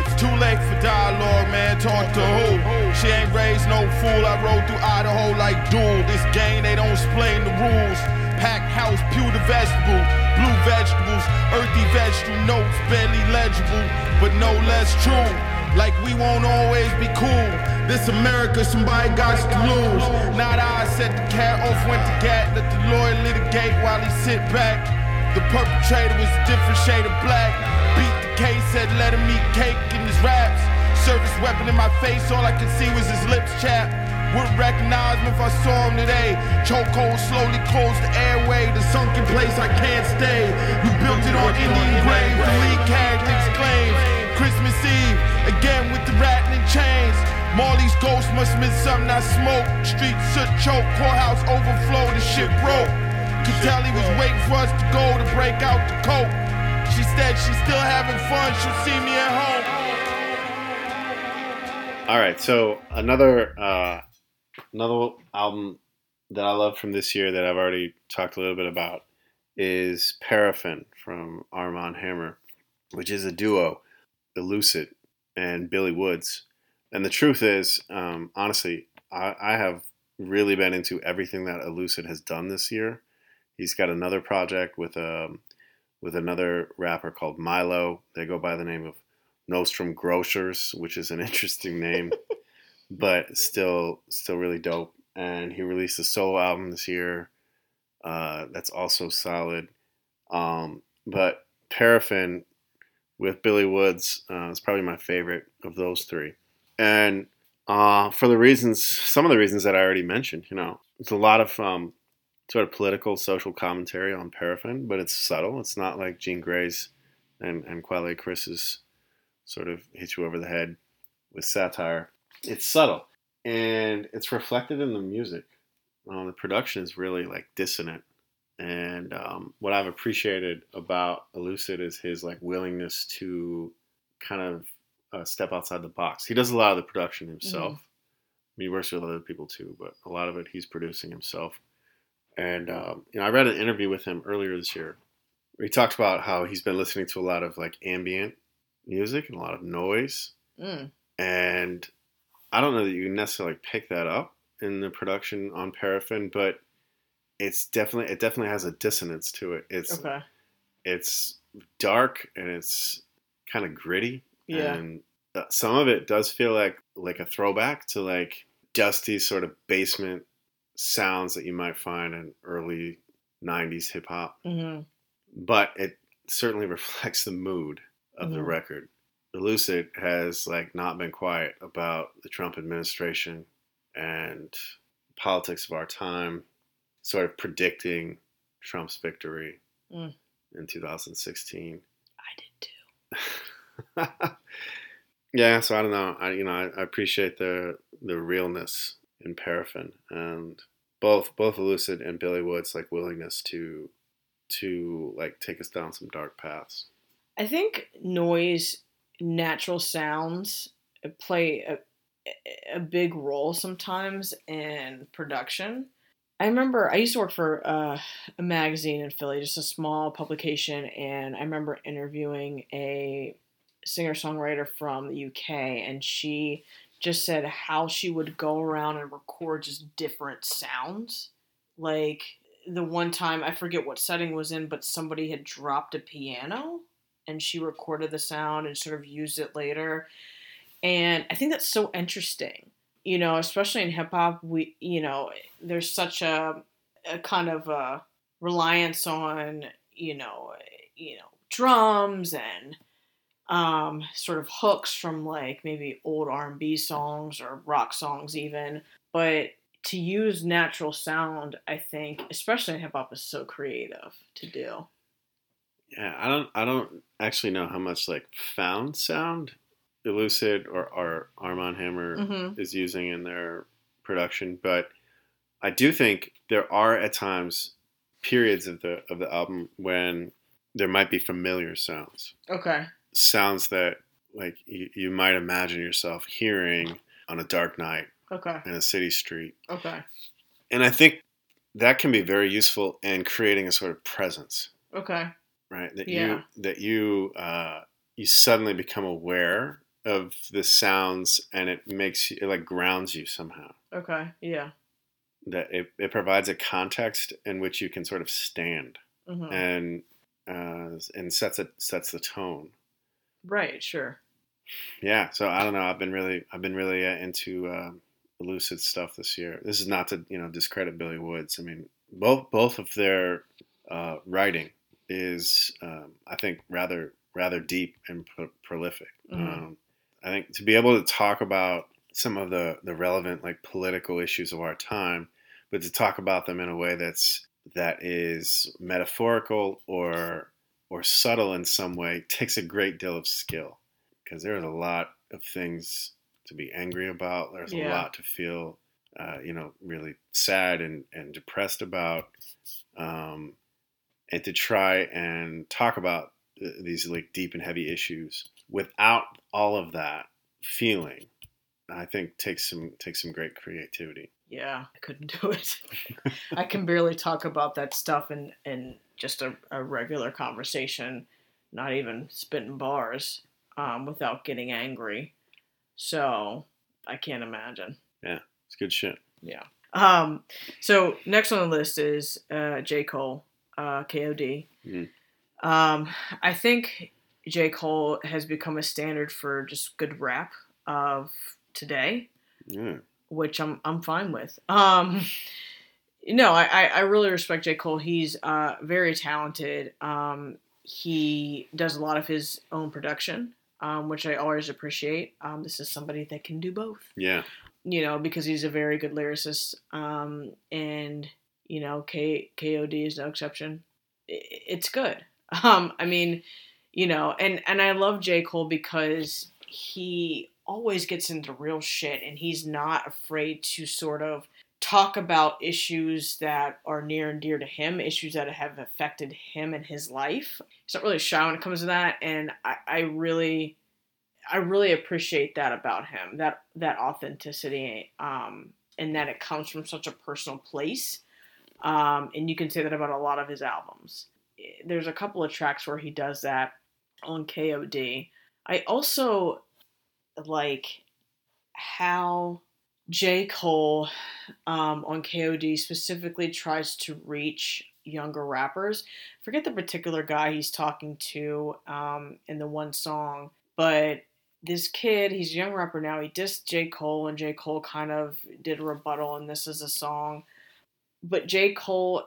It's too late for dialogue, man. Talk to who? She ain't raised no fool. I rode through Idaho like dude. This game, they don't explain the rules. Packed house, pew the vegetables. Blue vegetables, earthy vegetable notes, barely legible, but no less true. Like we won't always be cool. This America, somebody got to lose. Not I, set the cat off, went to gat. Let the lawyer litigate while he sit back. The perpetrator was a different shade of black. Beat the case, said let him eat cake in his raps. Service weapon in my face, all I could see was his lips chapped. Would recognize him if I saw him today. Chokehold slowly closed the airway. The sunken place I can't stay. You built it on Indian grave. The lead character exclaims. Christmas Eve, again with the rat and chains. Marley's ghost must have been something I smoked. Street soot choke, courthouse overflow, the shit broke. Could tell he was waiting for us to go to break out the coat. She said she's still having fun, she'll see me at home. All right, so another uh, another album that I love from this year that I've already talked a little bit about is Paraffin from Armand Hammer, which is a duo. Elucid and Billy Woods. And the truth is, um, honestly, I, I have really been into everything that Elucid has done this year. He's got another project with a with another rapper called Milo. They go by the name of Nostrum Grocers, which is an interesting name, but still still really dope. And he released a solo album this year. Uh, that's also solid. Um, but Paraffin with Billy Woods uh, is probably my favorite of those three. And uh, for the reasons, some of the reasons that I already mentioned, you know, it's a lot of um, sort of political, social commentary on Paraffin, but it's subtle. It's not like Jean Grae's and, and Quelle Chris's sort of hit you over the head with satire. It's subtle. And it's reflected in the music. Um, the production is really like dissonant. And um, what I've appreciated about Elucid is his like willingness to kind of uh, step outside the box. He does a lot of the production himself. Mm-hmm. He works with other people too, but a lot of it he's producing himself. And um, you know, I read an interview with him earlier this year. Where he talked about how he's been listening to a lot of like ambient music and a lot of noise. Mm. And I don't know that you can necessarily pick that up in the production on Paraffin, but it's definitely it definitely has a dissonance to it. It's okay. It's dark and it's kind of gritty. Yeah. And some of it does feel like like a throwback to like dusty sort of basement sounds that you might find in early nineties hip hop. Mm-hmm. But it certainly reflects the mood of mm-hmm. the record. Elucid has like not been quiet about the Trump administration and politics of our time, sort of predicting Trump's victory mm. in two thousand sixteen. I did too. Yeah, so I don't know. I you know I, I appreciate the the realness in Paraffin and both both Elucid and Billy Woods' like willingness to to like take us down some dark paths. I think noise. Natural sounds play a, a big role sometimes in production. I remember I used to work for uh, a magazine in Philly, just a small publication, and I remember interviewing a singer-songwriter from the U K, and she just said how she would go around and record just different sounds. Like the one time, I forget what setting was in, but somebody had dropped a piano. And she recorded the sound and sort of used it later. And I think that's so interesting, you know, especially in hip hop, we, you know, there's such a, a kind of a reliance on, you know, you know, drums and um, sort of hooks from like maybe old R and B songs or rock songs even. But to use natural sound, I think, especially in hip hop, is so creative to do. Yeah, I don't I don't actually know how much like found sound Elucid or, or Armand Hammer mm-hmm. is using in their production, but I do think there are at times periods of the of the album when there might be familiar sounds. Okay. Sounds that like you, you might imagine yourself hearing on a dark night. Okay. In a city street. Okay. And I think that can be very useful in creating a sort of presence. Okay. Right, that yeah. you that you uh, you suddenly become aware of the sounds, and it makes you, it like grounds you somehow. Okay, yeah. That it, it provides a context in which you can sort of stand mm-hmm. and uh, and sets it sets the tone. Right. Sure. Yeah. So I don't know. I've been really I've been really uh, into uh, Elucid stuff this year. This is not to you know discredit Billy Woods. I mean, both both of their uh, writing. Is um, I think rather rather deep and pro- prolific. Mm-hmm. Um, I think to be able to talk about some of the, the relevant like political issues of our time, but to talk about them in a way that's that is metaphorical or or subtle in some way takes a great deal of skill because there's a lot of things to be angry about. There's yeah. a lot to feel uh, you know really sad and, and depressed about. Um, And to try and talk about these like deep and heavy issues without all of that feeling, I think takes some takes some great creativity. Yeah, I couldn't do it. I can barely talk about that stuff in, in just a, a regular conversation, not even spitting bars, um, without getting angry. So I can't imagine. Yeah, it's good shit. Yeah. Um, so next on the list is uh, J. Cole, uh, K O D Mm-hmm. Um, I think J. Cole has become a standard for just good rap of today, yeah. which I'm I'm fine with. Um, you know, I, I really respect J. Cole. He's uh, very talented. Um, he does a lot of his own production, um, which I always appreciate. Um, this is somebody that can do both. Yeah. You know, because he's a very good lyricist, um, and, you know, K- K.O.D. is no exception. It's good. Um, I mean, you know, and, and I love J. Cole because he always gets into real shit, and he's not afraid to sort of talk about issues that are near and dear to him, issues that have affected him and his life. He's not really shy when it comes to that, and I, I really... I really appreciate that about him, that that authenticity, um, and that it comes from such a personal place. Um, and you can say that about a lot of his albums. There's a couple of tracks where he does that on K O D. I also like how J. Cole um, on K O D specifically tries to reach younger rappers. I forget the particular guy he's talking to um, in the one song, but this kid, he's a young rapper now, he dissed J. Cole, and J. Cole kind of did a rebuttal, and this is a song. But J. Cole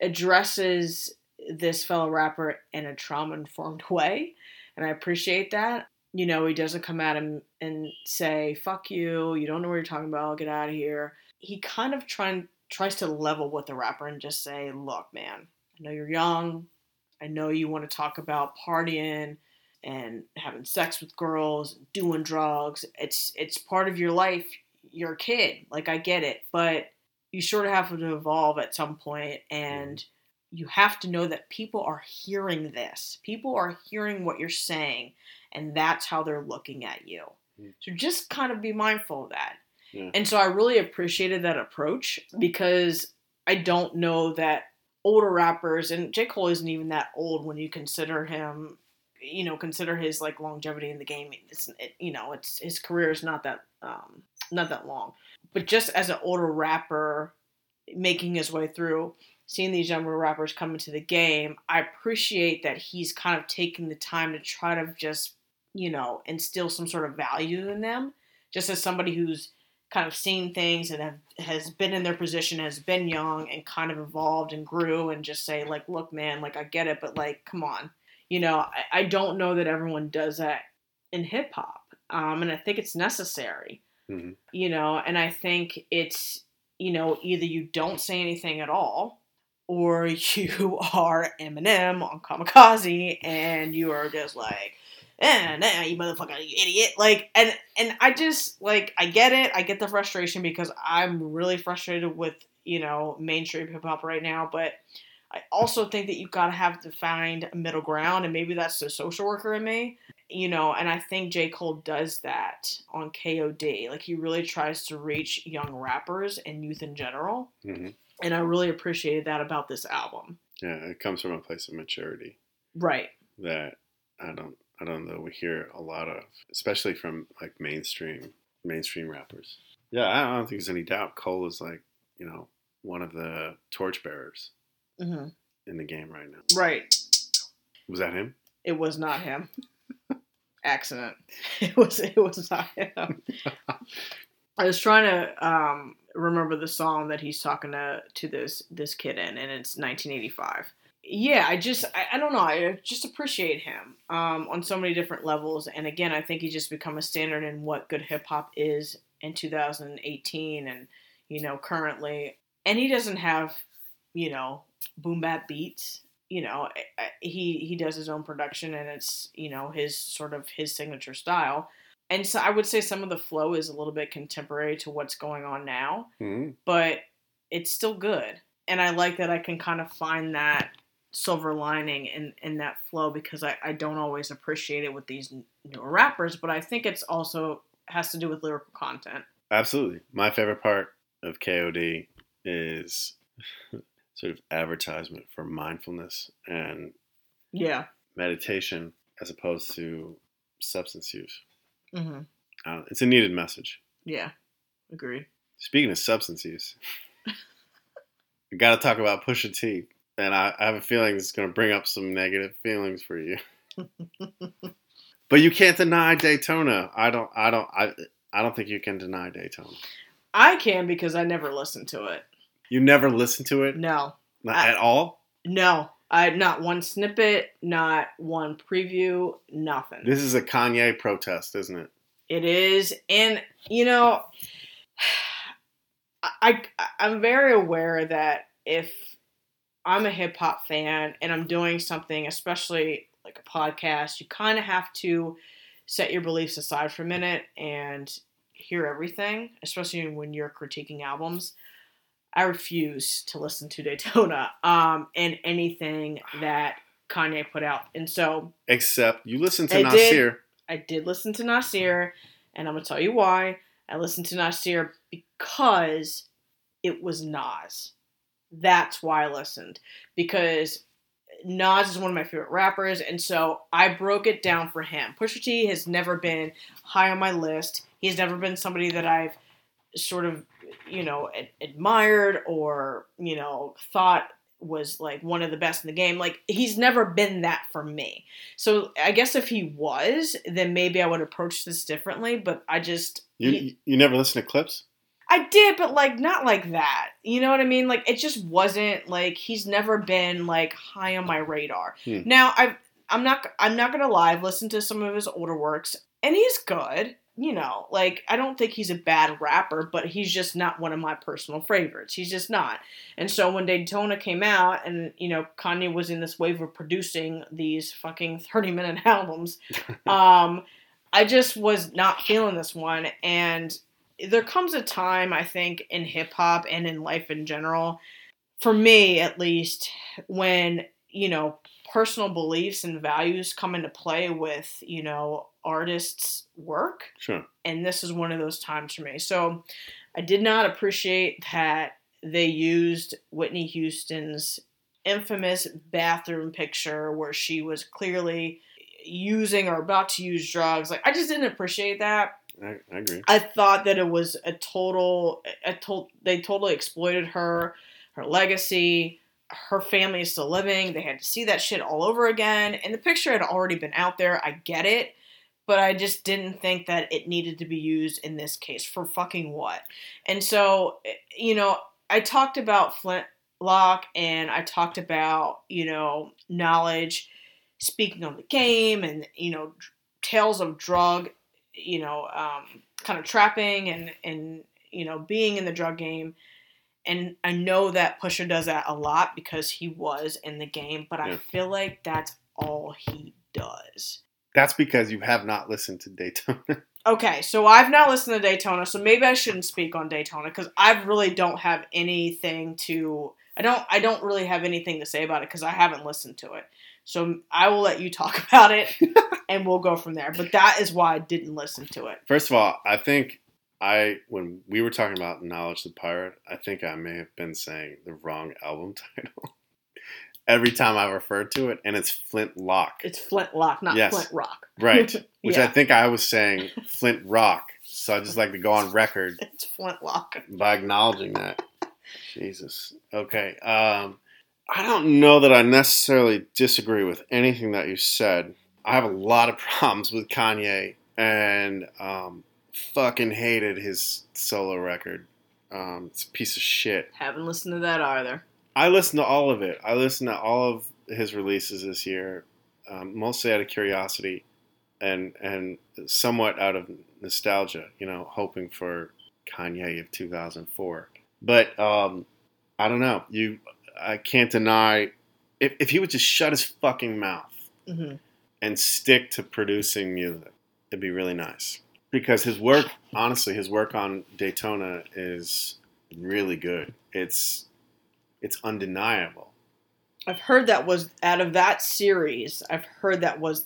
addresses this fellow rapper in a trauma-informed way, and I appreciate that. You know, he doesn't come at him and say, fuck you, you don't know what you're talking about, get out of here. He kind of try, tries to level with the rapper and just say, look, man, I know you're young, I know you want to talk about partying and having sex with girls, doing drugs. It's it's part of your life. You're a kid. Like, I get it. But you sort of have to evolve at some point. And you have to know that people are hearing this. People are hearing what you're saying. And that's how they're looking at you. Yeah. So just kind of be mindful of that. Yeah. And so I really appreciated that approach, because I don't know that older rappers, and J. Cole isn't even that old when you consider him, you know, consider his like longevity in the game. It's, it, you know, it's his career is not that, um, not that long, but just as an older rapper making his way through, seeing these younger rappers come into the game, I appreciate that he's kind of taking the time to try to just, you know, instill some sort of value in them, just as somebody who's kind of seen things and have, has been in their position, has been young and kind of evolved and grew, and just say like, look, man, like I get it, but like, come on. You know, I, I don't know that everyone does that in hip hop. Um, and I think it's necessary, mm-hmm. you know, and I think it's, you know, either you don't say anything at all, or you are Eminem on Kamikaze and you are just like, eh, nah, you motherfucker, you idiot. Like, and, and I just like, I get it. I get the frustration, because I'm really frustrated with, you know, mainstream hip hop right now, but I also think that you've got to have to find a middle ground, and maybe that's the social worker in me, you know, and I think J. Cole does that on K O D. Like, he really tries to reach young rappers and youth in general, mm-hmm. and I really appreciated that about this album. Yeah, it comes from a place of maturity. Right. That I don't, I don't know, we hear a lot of, especially from, like, mainstream, mainstream rappers. Yeah, I don't think there's any doubt Cole is, like, you know, one of the torchbearers. Mm-hmm. In the game right now. Right. Was that him? It was not him. Accident. It was it was not him. I was trying to um, remember the song that he's talking to to this this kid in, and it's nineteen eighty-five. Yeah, I just I, I don't know. I just appreciate him um, on so many different levels. And again, I think he's just become a standard in what good hip hop is in two thousand eighteen, and you know currently. And he doesn't have, you know, boom bap beats. You know, he he does his own production, and it's, you know, his sort of his signature style. And so I would say some of the flow is a little bit contemporary to what's going on now, mm-hmm. but it's still good. And I like that I can kind of find that silver lining in, in that flow, because I, I don't always appreciate it with these newer rappers, but I think it's also has to do with lyrical content. Absolutely. My favorite part of K O D is sort of advertisement for mindfulness and yeah, meditation as opposed to substance use. Mm-hmm. Uh, it's a needed message. Yeah, agreed. Speaking of substance use, we got to talk about Pusha T, and I, I have a feeling it's going to bring up some negative feelings for you. But you can't deny Daytona. I don't. I don't. I. I don't think you can deny Daytona. I can because I never listened to it. You never listened to it? No. Not I, at all? No. I not one snippet, not one preview, nothing. This is a Kanye protest, isn't it? It is, and you know, I, I I'm very aware that if I'm a hip hop fan and I'm doing something, especially like a podcast, you kind of have to set your beliefs aside for a minute and hear everything, especially when you're critiquing albums. I refuse to listen to Daytona um, and anything that Kanye put out. And so... Except you listen to I Nasir. Did, I did listen to Nasir, and I'm going to tell you why. I listened to Nasir because it was Nas. That's why I listened. Because Nas is one of my favorite rappers, and so I broke it down for him. Pusha T has never been high on my list. He's never been somebody that I've sort of... you know, ad- admired or, you know, thought was like one of the best in the game. Like, he's never been that for me. So I guess if he was, then maybe I would approach this differently, but I just... You he, you never listened to clips? I did, but like, not like that. You know what I mean? Like, it just wasn't like, he's never been like high on my radar. Hmm. Now I've, I'm not, I'm not going to lie. I've listened to some of his older works and he's good. You know, like, I don't think he's a bad rapper, but he's just not one of my personal favorites. He's just not. And so when Daytona came out and, you know, Kanye was in this wave of producing these fucking thirty-minute albums, um, I just was not feeling this one. And there comes a time, I think, in hip-hop and in life in general, for me at least, when, you know, personal beliefs and values come into play with, you know, artists' work. Sure. And this is one of those times for me. So I did not appreciate that they used Whitney Houston's infamous bathroom picture where she was clearly using or about to use drugs. Like, I just didn't appreciate that. I, I agree. I thought that it was a total, a to- they totally exploited her, her legacy. Her family is still living. They had to see that shit all over again. And the picture had already been out there. I get it. But I just didn't think that it needed to be used in this case for fucking what. And so, you know, I talked about Flintlock and I talked about, you know, Knowledge, speaking of the game and, you know, tales of drug, you know, um, kind of trapping and, and, you know, being in the drug game. And I know that Pusha does that a lot because he was in the game, but yeah. I feel like that's all he does. That's because you have not listened to Daytona. Okay, so I've not listened to Daytona, so maybe I shouldn't speak on Daytona because I really don't have anything to... I don't I don't really have anything to say about it because I haven't listened to it. So I will let you talk about it and we'll go from there. But that is why I didn't listen to it. First of all, I think I when we were talking about Knowledge of Pirate, I think I may have been saying the wrong album title. Every time I refer to it, and it's Flintlock. It's Flintlock, not yes. Flint Rock. Right, which yeah. I think I was saying Flint Rock, so I just like to go on record. It's Flintlock. By acknowledging that. Jesus. Okay. Um, I don't know that I necessarily disagree with anything that you said. I have a lot of problems with Kanye, and um, fucking hated his solo record. Um, it's a piece of shit. Haven't listened to that either. I listened to all of it. I listened to all of his releases this year, um, mostly out of curiosity and and somewhat out of nostalgia, you know, hoping for Kanye of two thousand four. But um, I don't know. You, I can't deny, if, if he would just shut his fucking mouth mm-hmm. and stick to producing music, it'd be really nice. Because his work, honestly, his work on Daytona is really good. It's... It's undeniable. I've heard that was, out of that series, I've heard that was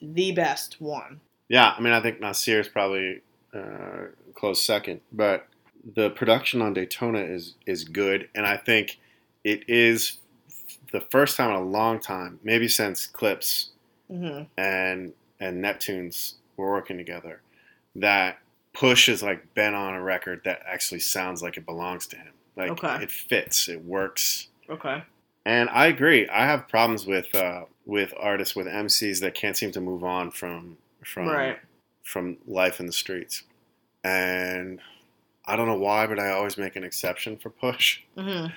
the best one. Yeah, I mean, I think Nasir is probably uh, close second. But the production on Daytona is, is good. And I think it is the first time in a long time, maybe since Clips mm-hmm. and and Neptune's were working together, that Push is like bent on a record that actually sounds like it belongs to him. Like, okay. It fits. It works. Okay. And I agree. I have problems with uh, with artists, with M Cs that can't seem to move on from from right. from life in the streets. And I don't know why, but I always make an exception for Push. Mm-hmm.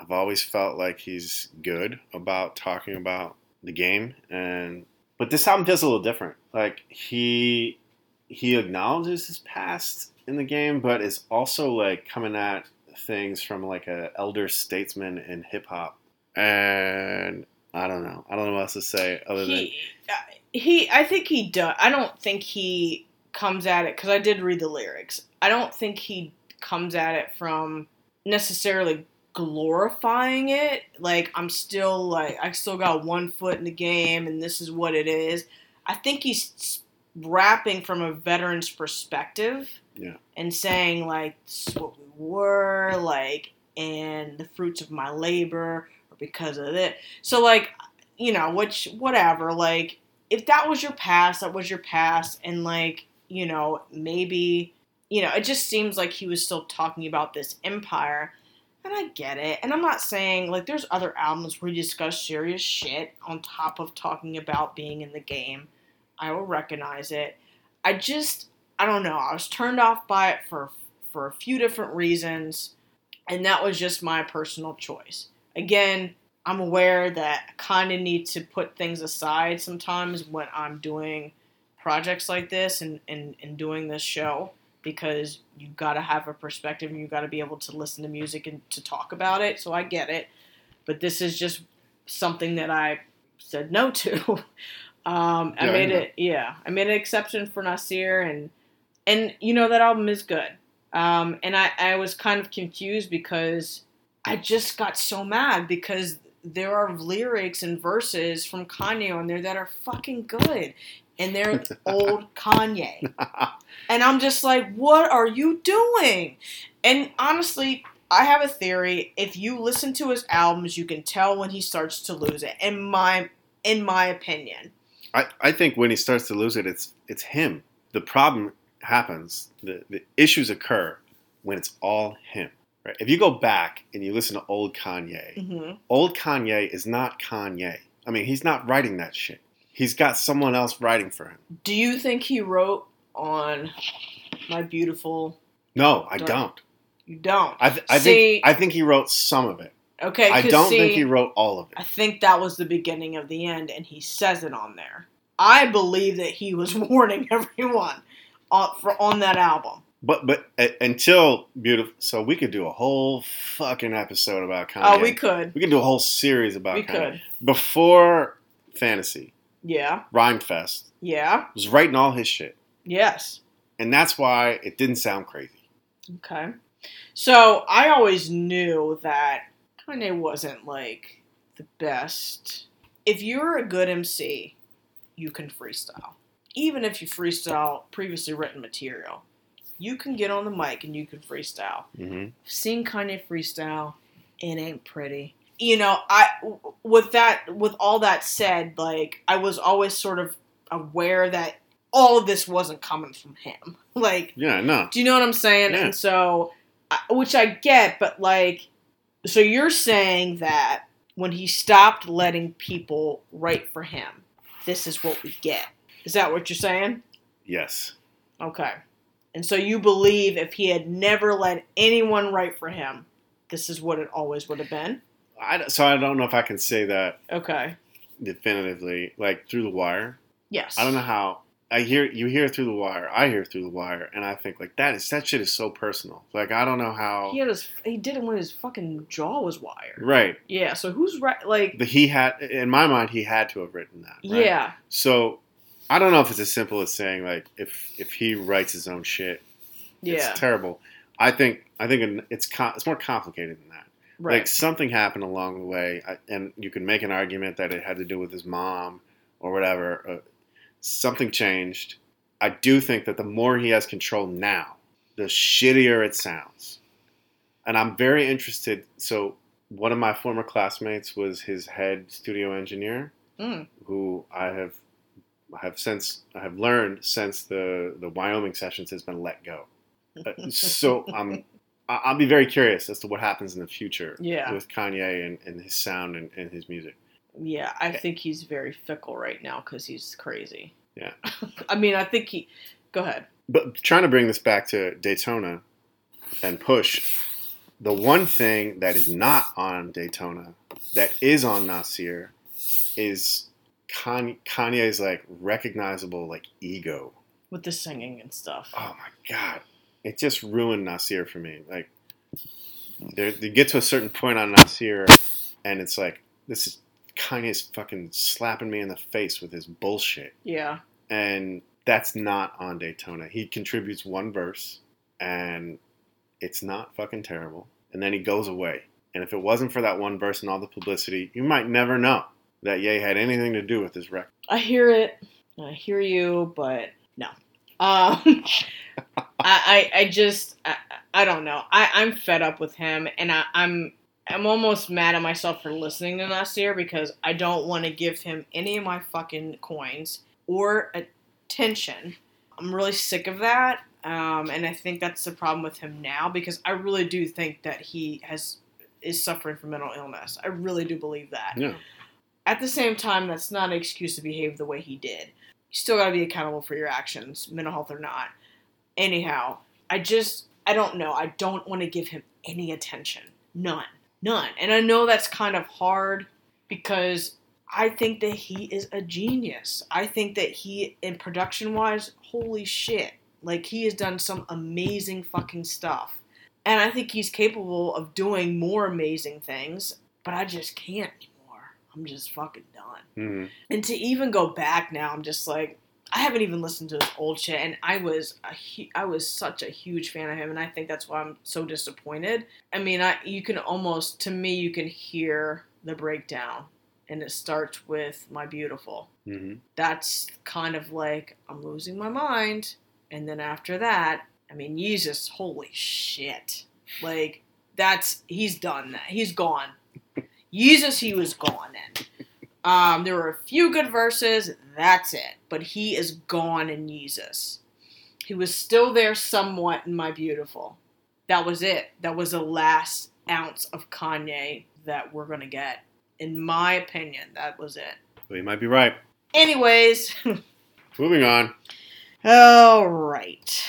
I've always felt like he's good about talking about the game, and but this album feels a little different. Like he he acknowledges his past in the game, but is also like coming at things from like a elder statesman in hip hop. And I don't know. I don't know what else to say other he, than... He, I think he does. I don't think he comes at it, because I did read the lyrics. I don't think he comes at it from necessarily glorifying it. Like, I'm still, like, I still got one foot in the game, and this is what it is. I think he's rapping from a veteran's perspective. Yeah. And saying, like, this is what we were, like, and the fruits of my labor... because of it. So, like, you know, which, whatever, like, if that was your past, that was your past, and, like, you know, maybe, you know, it just seems like he was still talking about this empire, and I get it, and I'm not saying, like, there's other albums where you discuss serious shit on top of talking about being in the game. I will recognize it. I just, I don't know, I was turned off by it for, for a few different reasons, and that was just my personal choice. Again, I'm aware that I kind of need to put things aside sometimes when I'm doing projects like this and, and, and doing this show, because you've got to have a perspective and you've got to be able to listen to music and to talk about it. So I get it. But this is just something that I said no to. um, I yeah, made it, yeah, I made an exception for Nasir, and, and you know, that album is good. Um, and I, I was kind of confused because... I just got so mad because there are lyrics and verses from Kanye on there that are fucking good. And they're old Kanye. And I'm just like, what are you doing? And honestly, I have a theory. If you listen to his albums, you can tell when he starts to lose it. In my in my opinion. I, I think when he starts to lose it, it's it's him. The problem happens. The, the issues occur when it's all him. If you go back and you listen to old Kanye, mm-hmm. old Kanye is not Kanye. I mean, he's not writing that shit. He's got someone else writing for him. Do you think he wrote on My Beautiful? No, I Dark? don't. You don't? I, th- I, see, think, I think he wrote some of it. Okay, I don't see, think he wrote all of it. I think that was the beginning of the end, and he says it on there. I believe that he was warning everyone on, for, on that album. But but uh, until Beautiful, so we could do a whole fucking episode about Kanye. Oh, we could. We could do a whole series about we Kanye. Could. Before Fantasy. Yeah. Rhymefest. Yeah. Was writing all his shit. Yes. And that's why it didn't sound crazy. Okay. So I always knew that Kanye wasn't like the best. If you're a good M C, you can freestyle. Even if you freestyle previously written material. You can get on the mic and you can freestyle. Mm-hmm. Seeing Kanye freestyle, it ain't pretty. You know, I with that, with all that said, like I was always sort of aware that all of this wasn't coming from him. Like, yeah, no. Do you know what I'm saying? Yeah. And so, which I get, but like, so you're saying that when he stopped letting people write for him, this is what we get. Is that what you're saying? Yes. Okay. And so you believe if he had never let anyone write for him, this is what it always would have been? I, so I don't know if I can say that okay. definitively. Like, Through the Wire. Yes. I don't know how. I hear You hear Through the Wire. I hear Through the Wire. And I think, like, that is that shit is so personal. Like, I don't know how. He had his, he did it when his fucking jaw was wired. Right. Yeah. So who's, right, like. But he had, in my mind, he had to have written that. Right? Yeah. So. I don't know if it's as simple as saying like if, if he writes his own shit, yeah. it's terrible. I think I think it's com- it's more complicated than that. Right. Like something happened along the way, and you can make an argument that it had to do with his mom or whatever. Uh, something changed. I do think that the more he has control now, the shittier it sounds. And I'm very interested. So one of my former classmates was his head studio engineer, mm. who I have. I have since I have learned since the, the Wyoming sessions has been let go. Uh, so I'm I'll be very curious as to what happens in the future yeah. with Kanye and, and his sound and, and his music. Yeah, I think he's very fickle right now because he's crazy. Yeah. I mean, I think he... Go ahead. But trying to bring this back to Daytona and Push, the one thing that is not on Daytona that is on Nasir is Kanye's, like, recognizable, like, ego. With the singing and stuff. Oh, my God. It just ruined Nasir for me. Like, there, you get to a certain point on Nasir, and it's like, this is... Kanye's fucking slapping me in the face with his bullshit. Yeah. And that's not on Daytona. He contributes one verse, and it's not fucking terrible. And then he goes away. And if it wasn't for that one verse and all the publicity, you might never know that Ye had anything to do with this record. I hear it. I hear you, but no. Um, I, I, I just, I, I don't know. I, I'm fed up with him, and I, I'm... I'm almost mad at myself for listening to Nasir because I don't want to give him any of my fucking coins or attention. I'm really sick of that, um, and I think that's the problem with him now because I really do think that he has is suffering from mental illness. I really do believe that. Yeah. At the same time, that's not an excuse to behave the way he did. You still got to be accountable for your actions, mental health or not. Anyhow, I just, I don't know. I don't want to give him any attention. None. None. And I know that's kind of hard because I think that he is a genius. I think that he, in production-wise, holy shit. Like, he has done some amazing fucking stuff. And I think he's capable of doing more amazing things, but I just can't anymore. I'm just fucking done. Mm-hmm. And to even go back now, I'm just like, I haven't even listened to his old shit, and I was a hu- I was such a huge fan of him, and I think that's why I'm so disappointed. I mean, I you can almost, to me, you can hear the breakdown, and it starts with My Beautiful. Mm-hmm. That's kind of like, I'm losing my mind, and then after that, I mean, Jesus, holy shit. Like, that's, he's done that. He's gone. Jesus, he was gone then. Um, there were a few good verses, that's it. But he is gone in Jesus. He was still there somewhat in My Beautiful. That was it. That was the last ounce of Kanye that we're going to get. In my opinion, that was it. Well, you might be right. Anyways. Moving on. All right.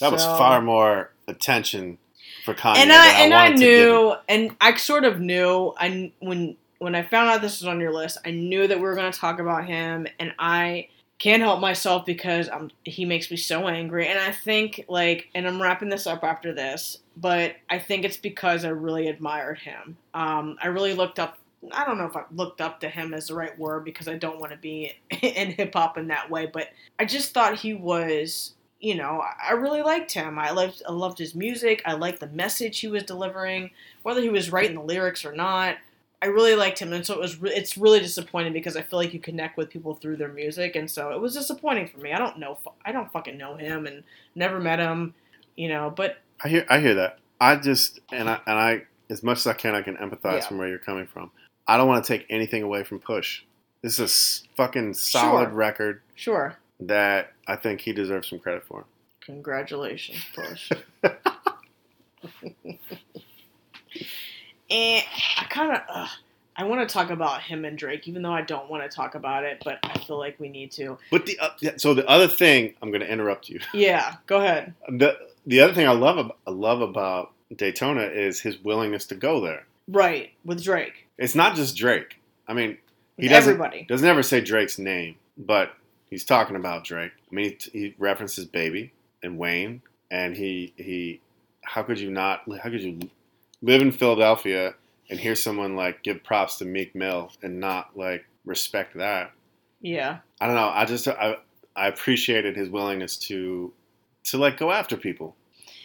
That so, was far more attention for Kanye and I, than I and wanted I knew, to give. And I sort of knew I, when... When I found out this was on your list, I knew that we were going to talk about him, and I can't help myself because I'm, he makes me so angry. And I think, like, and I'm wrapping this up after this, but I think it's because I really admired him. Um, I really looked up, I don't know if I looked up to him is the right word because I don't want to be in hip-hop in that way, but I just thought he was, you know, I really liked him. I loved, I loved his music. I liked the message he was delivering, whether he was writing the lyrics or not. I really liked him, and so it was. Re- it's really disappointing because I feel like you connect with people through their music, and so it was disappointing for me. I don't know. I don't fucking know him, and never met him, you know. But I hear. I hear that. I just and I and I as much as I can, I can empathize yeah. from where you're coming from. I don't want to take anything away from Push. This is a fucking solid sure. record. Sure. That I think he deserves some credit for. Congratulations, Push. And I kind of, I want to talk about him and Drake, even though I don't want to talk about it, but I feel like we need to. But the uh, so the other thing, I'm going to interrupt you. Yeah, go ahead. The the other thing I love I love about Daytona is his willingness to go there. Right, with Drake. It's not just Drake. I mean, he doesn't, everybody doesn't ever say Drake's name, but he's talking about Drake. I mean, he, he references Baby and Wayne, and he he. How could you not? How could you? Live in Philadelphia and hear someone like give props to Meek Mill and not like respect that. Yeah. I don't know. I just I, I appreciated his willingness to to like go after people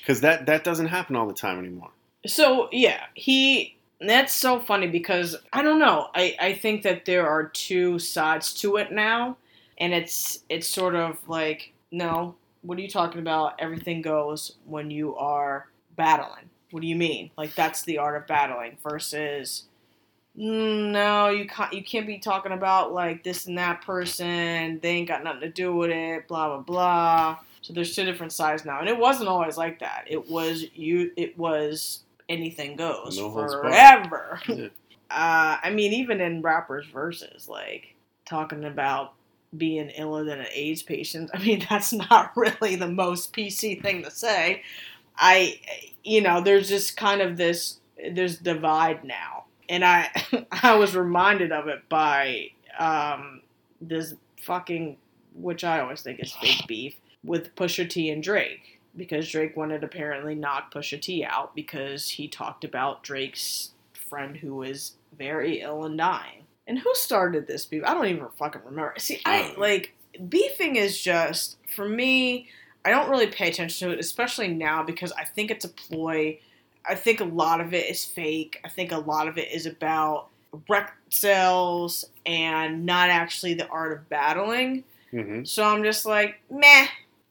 because that that doesn't happen all the time anymore. So yeah, he that's so funny because I don't know. I I think that there are two sides to it now, and it's it's sort of like no, what are you talking about? Everything goes when you are battling. What do you mean? Like, that's the art of battling versus, no, you can't, you can't be talking about, like, this and that person. They ain't got nothing to do with it, blah, blah, blah. So there's two different sides now. And it wasn't always like that. It was you. It was anything goes no forever. Yeah. Uh, I mean, even in rappers' verses, like talking about being iller than an AIDS patient. I mean, that's not really the most P C thing to say. I, you know, there's just kind of this, there's divide now. And I, I was reminded of it by um, this fucking, which I always think is fake beef, with Pusha T and Drake. Because Drake wanted to apparently knock Pusha T out because he talked about Drake's friend who was very ill and dying. And who started this beef? I don't even fucking remember. See, I, like, beefing is just, for me, I don't really pay attention to it, especially now, because I think it's a ploy. I think a lot of it is fake. I think a lot of it is about rec sales and not actually the art of battling. Mm-hmm. So I'm just like, meh.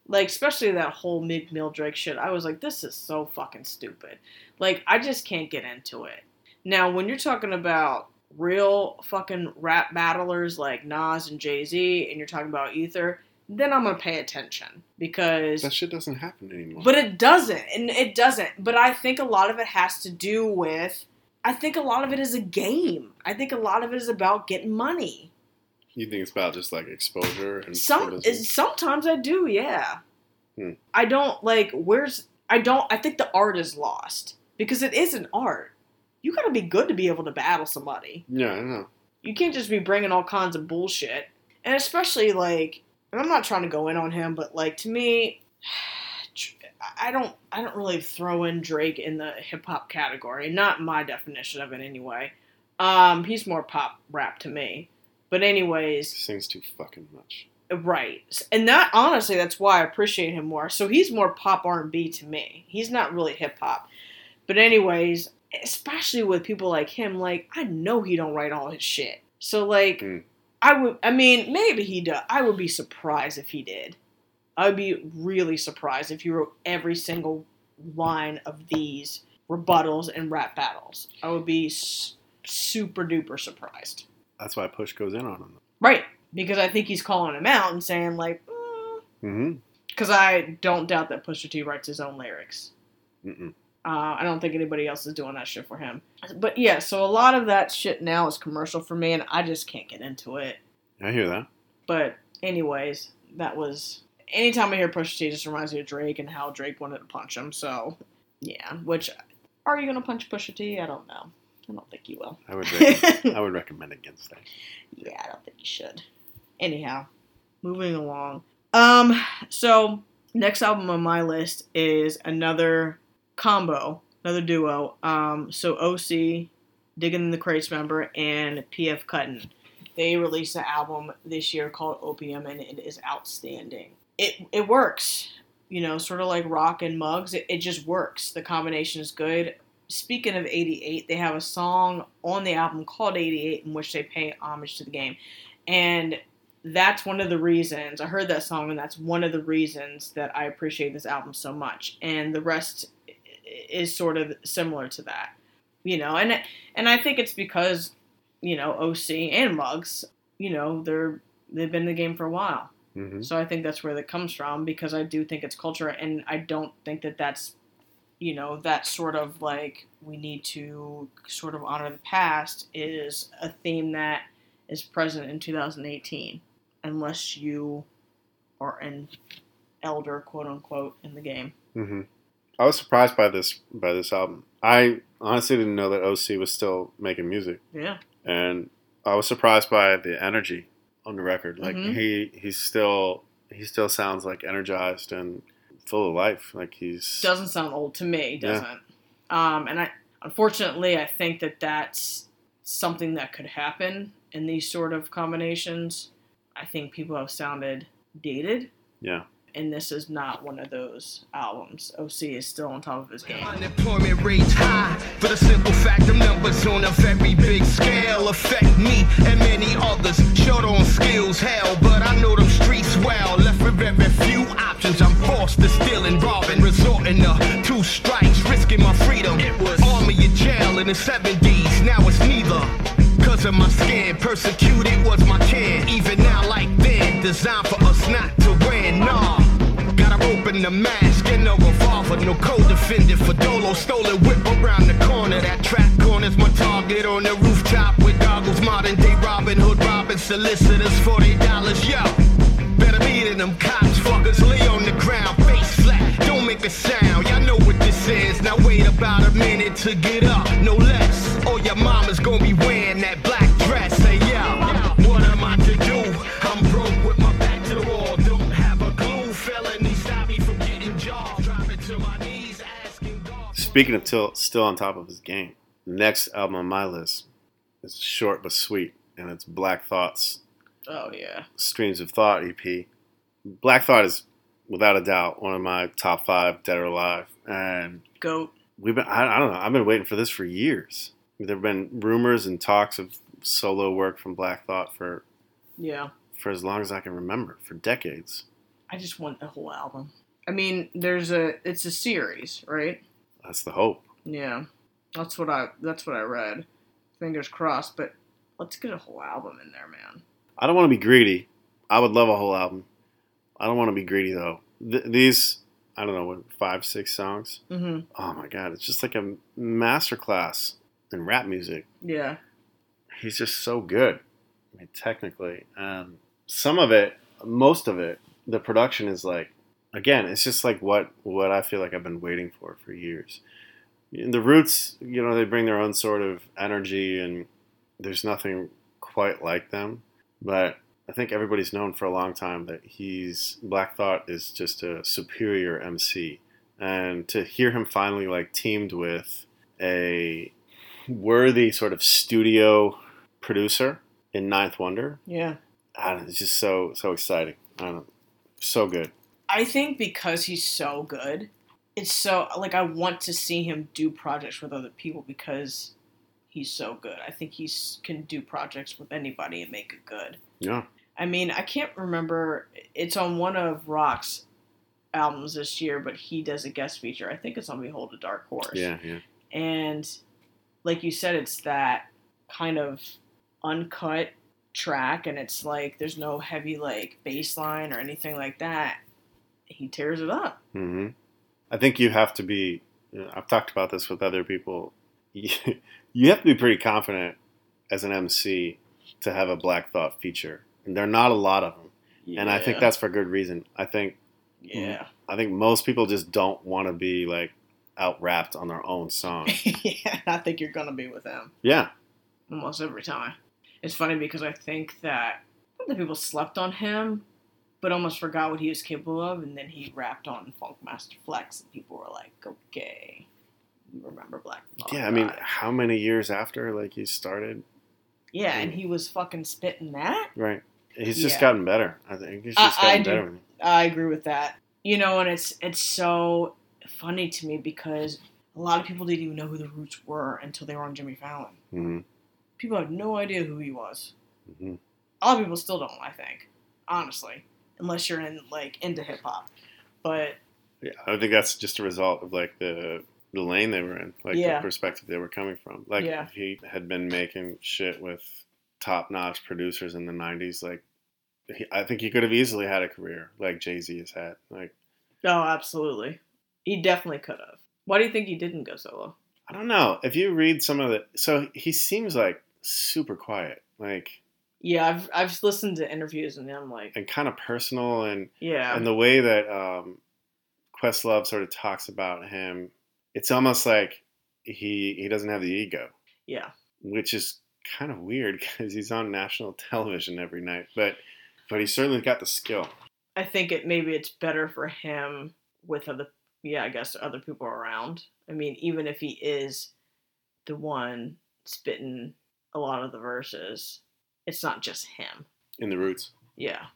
Like, especially that whole Meek Mill Drake shit. I was like, this is so fucking stupid. Like, I just can't get into it. Now, when you're talking about real fucking rap battlers like Nas and Jay-Z, and you're talking about Ether, then I'm going to pay attention, because that shit doesn't happen anymore. But it doesn't. And it doesn't. But I think a lot of it has to do with, I think a lot of it is a game. I think a lot of it is about getting money. You think it's about just like exposure? And Some, sometimes I do. Yeah. Hmm. I don't like, where's, I don't, I think the art is lost, because it is an art. You got to be good to be able to battle somebody. Yeah, I know. You can't just be bringing all kinds of bullshit. And especially, like, and I'm not trying to go in on him, but, like, to me, I don't I don't really throw in Drake in the hip-hop category. Not my definition of it, anyway. Um, he's more pop rap to me. But anyways. He sings too fucking much. Right. And that, honestly, that's why I appreciate him more. So he's more pop R and B to me. He's not really hip-hop. But anyways, especially with people like him, like, I know he don't write all his shit. So, like, mm. I would, I mean, maybe he does. I would be surprised if he did. I would be really surprised if he wrote every single line of these rebuttals and rap battles. I would be s- super duper surprised. That's why Push goes in on him. Right. Because I think he's calling him out and saying, like, uh, mm-hmm. Because I don't doubt that Pusha T writes his own lyrics. Mm-mm. Uh, I don't think anybody else is doing that shit for him. But yeah, so a lot of that shit now is commercial for me, and I just can't get into it. I hear that. But anyways, that was... Anytime I hear Pusha T, it just reminds me of Drake and how Drake wanted to punch him. So, yeah. Which, are you going to punch Pusha T? I don't know. I don't think you will. I would, rec- I would recommend against that. Yeah, I don't think you should. Anyhow, moving along. Um. So, next album on my list is another... combo, another duo. Um, so O C, Digging in the Crates member, and P F Cuttin. They released an album this year called Opium, and it is outstanding. It it works, you know, sort of like Rock and Muggs. It, it just works. The combination is good. Speaking of eighty-eight, they have a song on the album called eighty-eight in which they pay homage to the game. And that's one of the reasons, I heard that song, and that's one of the reasons that I appreciate this album so much. And the rest is sort of similar to that, you know, and and I think it's because, you know, O C and Muggs, you know, they're they've been in the game for a while, mm-hmm. So I think that's where that comes from, because I do think it's culture, and I don't think that that's, you know, that sort of like we need to sort of honor the past is a theme that is present in two thousand eighteen, unless you are an elder, quote unquote, in the game. Mm-hmm. I was surprised by this by this album. I honestly didn't know that O C was still making music. Yeah. And I was surprised by the energy on the record. Like, mm-hmm. he he's still he still sounds like energized and full of life. Like, he's doesn't sound old to me, doesn't. Yeah. Um and I unfortunately I think that that's something that could happen in these sort of combinations. I think people have sounded dated. Yeah. And this is not one of those albums. O C is still on top of his game. Unemployment rates high, for the simple fact the numbers on a very big scale affect me and many others. Short on skills, hell, but I know them streets well. Left with very few options. I'm forced to steal and rob and resorting to two strikes, risking my freedom. It was army in jail in the seventies. Now it's neither. Cause of my skin, persecuted was my kin. Even now, like then, designed for us not to win. Nah. Gotta wearing a mask and a revolver, no co-defendant for dolo, stolen whip around the corner. That track corner's my target on the rooftop with goggles, modern day Robin Hood robbing solicitors, forty dollars, yo. Better be than them cops, fuckers, lay on the ground, face flat, don't make a sound. Y'all know what this is, now wait about a minute to get up, no less. Oh, your mama's gonna be wearing that black dress, hey, yo. What am I to do? I'm broke with my back to the wall, don't have a clue. Felony stop me from getting jawed, dropping to my knees, asking God. Speaking of till, still on top of his game, the next album on my list is short but sweet, and it's Black Thought's Oh, yeah. Streams of Thought E P. Black Thought is, without a doubt, one of my top five, dead or alive. And Goat. We've been, I, I don't know, I've been waiting for this for years. There have been rumors and talks of solo work from Black Thought for yeah for as long as I can remember, for decades. I just want the whole album. I mean, there's a, it's a series, right? That's the hope. Yeah. That's what I, that's what I read. Fingers crossed, but let's get a whole album in there, man. I don't want to be greedy. I would love a whole album. I don't want to be greedy, though. Th- these, I don't know, what, five, six songs? Mm-hmm. Oh, my God. It's just like a masterclass in rap music. Yeah. He's just so good. I mean, technically. Um, some of it, most of it, the production is like, again, it's just like what, what I feel like I've been waiting for for years. In the Roots, you know, they bring their own sort of energy, and there's nothing quite like them. But I think everybody's known for a long time that he's, Black Thought is just a superior M C. And to hear him finally like teamed with a worthy sort of studio producer in Ninth Wonder. Yeah. I don't know, it's just so, so exciting. I don't know. So good. I think because he's so good, it's so, like, I want to see him do projects with other people because he's so good. I think he can do projects with anybody and make it good. Yeah. I mean, I can't remember. It's on one of Roc's albums this year, but he does a guest feature. I think it's on Behold a Dark Horse. Yeah, yeah. And like you said, it's that kind of uncut track, and it's like there's no heavy like bass line or anything like that. He tears it up. Mm-hmm. I think you have to be, you know, I've talked about this with other people. You have to be pretty confident as an M C to have a Black Thought feature. And there are not a lot of them. Yeah. And I think that's for good reason. I think yeah. I think most people just don't want to be like out-rapped on their own song. Yeah, I think you're going to be with them. Yeah. Almost every time. It's funny because I think that I think people slept on him, but almost forgot what he was capable of. And then he rapped on Funkmaster Flex, and people were like, okay. Remember Black Thought. Yeah, I mean, how many years after like he started? Yeah, and he was fucking spitting that. Right. He's just yeah. gotten better. I think he's just I, gotten I do, better. I agree with that. You know, and it's it's so funny to me because a lot of people didn't even know who the Roots were until they were on Jimmy Fallon. Mm-hmm. People had no idea who he was. Mm-hmm. A lot of people still don't, I think, honestly, unless you're in like into hip hop. But yeah, I think that's just a result of like the. The lane they were in, like yeah. the perspective they were coming from. Like yeah. he had been making shit with top-notch producers in the nineties. Like he, I think he could have easily had a career like Jay-Z has had. Like, oh, absolutely. He definitely could have. Why do you think he didn't go solo? I don't know. If you read some of the, so he seems like super quiet. Like yeah, I've I've listened to interviews and I'm like, and kind of personal and yeah, and the way that um, Questlove sort of talks about him. It's almost like he he doesn't have the ego. Yeah. Which is kind of weird because he's on national television every night. But but he's certainly got the skill. I think it maybe it's better for him with other, yeah, I guess other people around. I mean, even if he is the one spitting a lot of the verses, it's not just him. In the Roots. Yeah.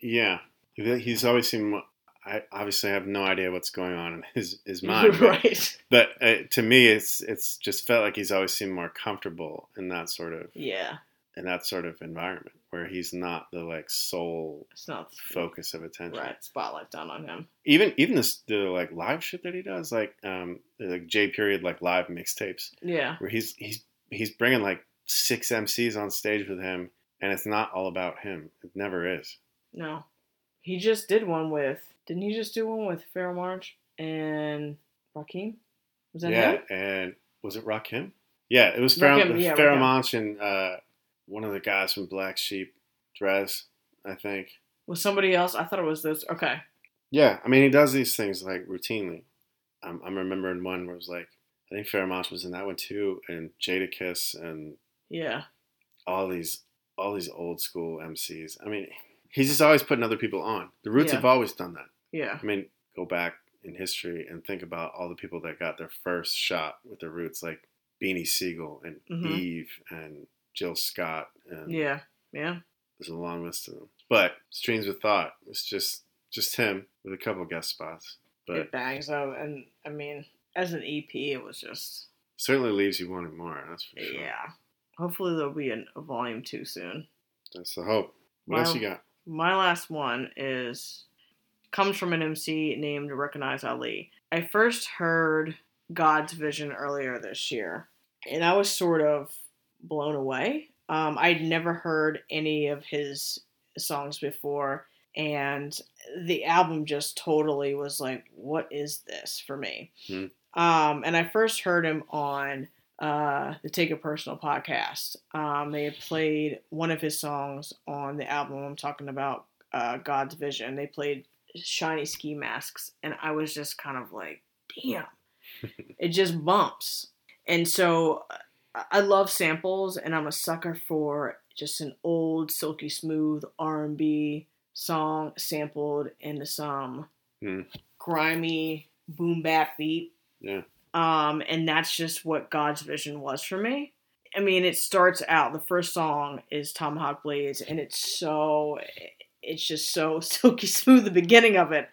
Yeah. He's always seemed... I obviously have no idea what's going on in his, his mind. But, right. But uh, to me, it's it's just felt like he's always seemed more comfortable in that sort of yeah in that sort of environment where he's not the like sole it's not, focus of attention. Right, spotlight down on him. Even even this, the like live shit that he does, like um like J period like live mixtapes. Yeah, where he's he's he's bringing like six M Cs on stage with him, and it's not all about him. It never is. No. He just did one with, didn't he just do one with Pharaoh March and Rakim? Was that yeah, him? Yeah, and was it Rakim? Yeah, it was Pharaoh yeah, March and uh, one of the guys from Black Sheep, Drez, I think. Was somebody else? I thought it was this. Okay. Yeah, I mean, he does these things, like, routinely. I'm, I'm remembering one where it was, like, I think Pharaoh March was in that one, too, and Jadakiss and yeah, all these all these old school M Cs. I mean, he's just always putting other people on. The Roots yeah. have always done that. Yeah. I mean, go back in history and think about all the people that got their first shot with the Roots, like Beanie Siegel and mm-hmm. Eve and Jill Scott. And yeah, yeah. There's a long list of them. But Streams with Thought, it's just just him with a couple guest spots. But it bangs out, and I mean, as an E P, it was just certainly leaves you wanting more. That's for sure. Yeah. Hopefully there'll be a volume two soon. That's the hope. What my, else you got? My last one is comes from an M C named Recognize Ali. I first heard God's Vision earlier this year, and I was sort of blown away. Um, I'd never heard any of his songs before, and the album just totally was like, what is this for me? Hmm. Um, and I first heard him on uh, the Take It Personal podcast. Um, they had played one of his songs on the album I'm talking about, uh, God's Vision. They played Shiny Ski Masks, and I was just kind of like, damn. It just bumps. And so I love samples, and I'm a sucker for just an old, silky smooth R and B song sampled into some mm. grimy boom bap beat. Yeah. Um, and that's just what God's Vision was for me. I mean, it starts out, the first song is Tomahawk Blades, and it's so, it's just so silky smooth, the beginning of it.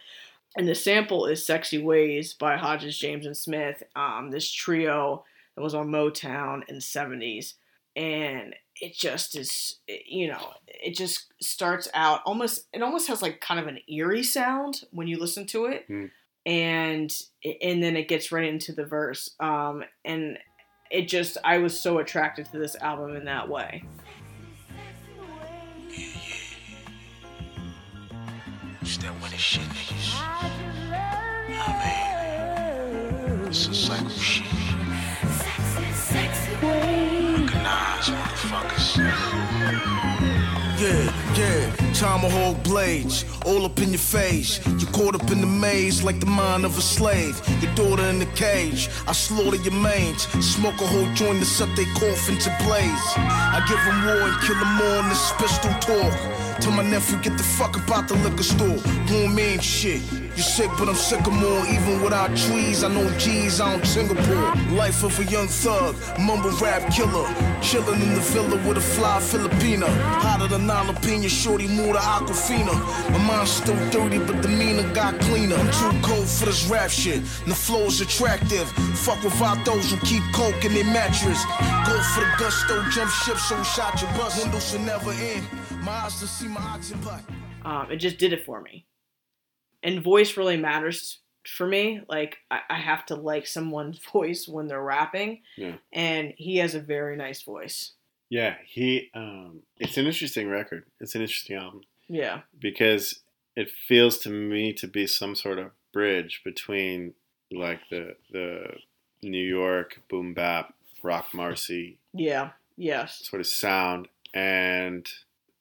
And the sample is Sexy Ways by Hodges, James, and Smith, um, this trio that was on Motown in the seventies. And it just is, you know, it just starts out almost, it almost has like kind of an eerie sound when you listen to it. Mm. And and then it gets right into the verse. Um, and it just, I was so attracted to this album in that way. That winning shit, niggas. I mean, it's a cycle shit. Recognize motherfuckers. Yeah, yeah. Tomahawk blades, all up in your face. You're caught up in the maze like the mind of a slave. Your daughter in the cage, I slaughter your mains. Smoke a whole joint to set their coffin to blaze. I give them war and kill them all in this pistol talk. Tell my nephew, get the fuck about the liquor store. Boom, man, shit. You sick, but I'm sycamore. Even without trees, I know G's, I don't Singapore. Life of a young thug, mumble rap killer. Chillin' in the villa with a fly Filipina. Hotter than jalapeno, shorty more to Aquafina. My mind's still dirty, but the demeanor got cleaner. I'm too cold for this rap shit, and the flow's attractive. Fuck without those who keep coke in their mattress. Go for the gusto, jump ship, so shot your bus. Windows should never end. My eyes to see. Um, it just did it for me. And voice really matters for me. Like, I, I have to like someone's voice when they're rapping. Yeah. And he has a very nice voice. Yeah, he, um, it's an interesting record. It's an interesting album. Yeah. Because it feels to me to be some sort of bridge between, like, the the New York boom bap, Roc Marciano. Yeah, yes. Sort of sound and...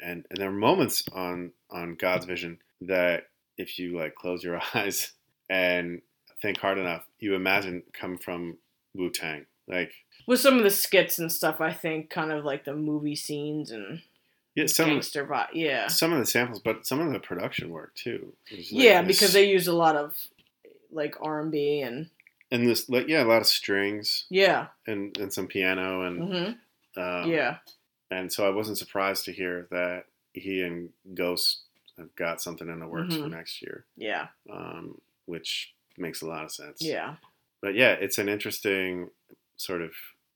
And, and there are moments on, on God's Vision that if you like close your eyes and think hard enough, you imagine come from Wu-Tang. Like with some of the skits and stuff, I think kind of like the movie scenes and yeah, some gangster of, vibe. Yeah, some of the samples, but some of the production work too. Like yeah, this, because they use a lot of like R and B and and this like yeah, a lot of strings. Yeah, and and some piano and mm-hmm. um, yeah. And so I wasn't surprised to hear that he and Ghost have got something in the works mm-hmm. for next year. Yeah. Um, which makes a lot of sense. Yeah. But yeah, it's an interesting sort of,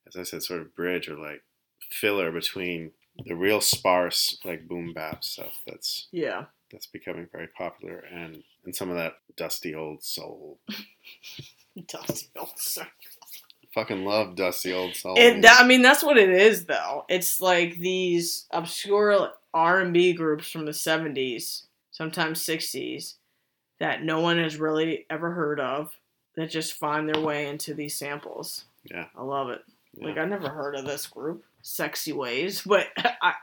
as I said, sort of bridge or like filler between the real sparse like boom bap stuff that's yeah that's becoming very popular and, and some of that dusty old soul. Dusty old soul. Fucking love Dusty Old Soul. It, I mean, that's what it is, though. It's like these obscure R and B groups from the seventies sometimes sixties, that no one has really ever heard of, that just find their way into these samples. Yeah. I love it. Yeah. Like, I never heard of this group, Sexy Ways, but I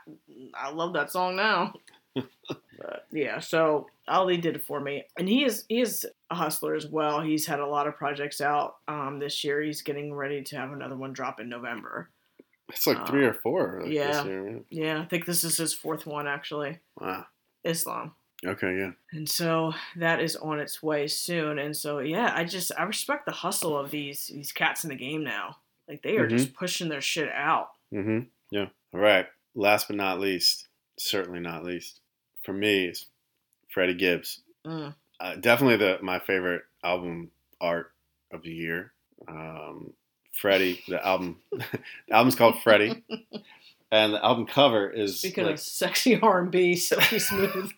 I love that song now. But, yeah, so Ali did it for me. And he is he is a hustler as well. He's had a lot of projects out um, this year. He's getting ready to have another one drop in November. It's like um, three or four. Like, yeah. This year, right? Yeah, I think this is his fourth one, actually. Wow. Islam. Okay, yeah. And so that is on its way soon. And so, yeah, I just, I respect the hustle of these these cats in the game now. Like, they are mm-hmm. just pushing their shit out. Mm-hmm. Yeah. All right. Last but not least, certainly not least, for me, is Freddie Gibbs. Mm. Uh, definitely the my favorite album art of the year. Um, Freddie, the album, the album's called Freddie. And the album cover is speaking like, of sexy R and B, silky smooth.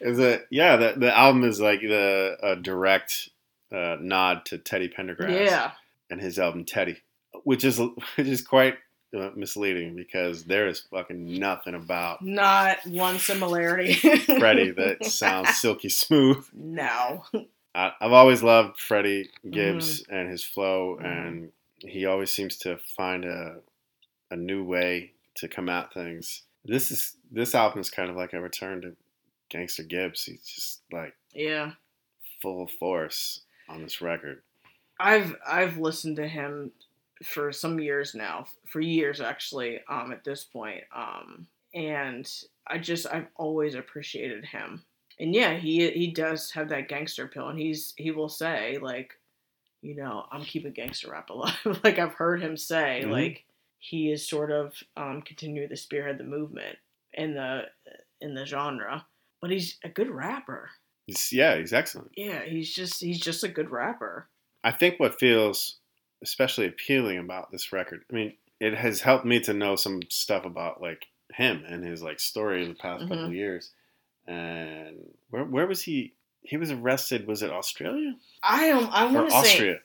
Is it? Yeah, the the album is like the a direct uh, nod to Teddy Pendergrass. Yeah. And his album Teddy, which is which is quite uh, misleading because there is fucking nothing about not one similarity. Freddie that sounds silky smooth. No. I, I've always loved Freddie Gibbs mm-hmm. and his flow, mm-hmm. and he always seems to find a. a new way to come at things. This is this album is kind of like a return to Gangster Gibbs. He's just like yeah, full force on this record. I've I've listened to him for some years now, for years actually. Um, at this point, um, and I just I've always appreciated him. And yeah, he he does have that gangster pill, and he's he will say like, you know, I'm keeping gangster rap alive. Like I've heard him say mm-hmm. like. He is sort of um, continuing to spearhead the movement in the in the genre, but he's a good rapper. He's, yeah, he's excellent. Yeah, he's just he's just a good rapper. I think what feels especially appealing about this record, I mean, it has helped me to know some stuff about like him and his like story in the past mm-hmm. couple of years. And where where was he? He was arrested. Was it Australia? I um, I want to say Austria.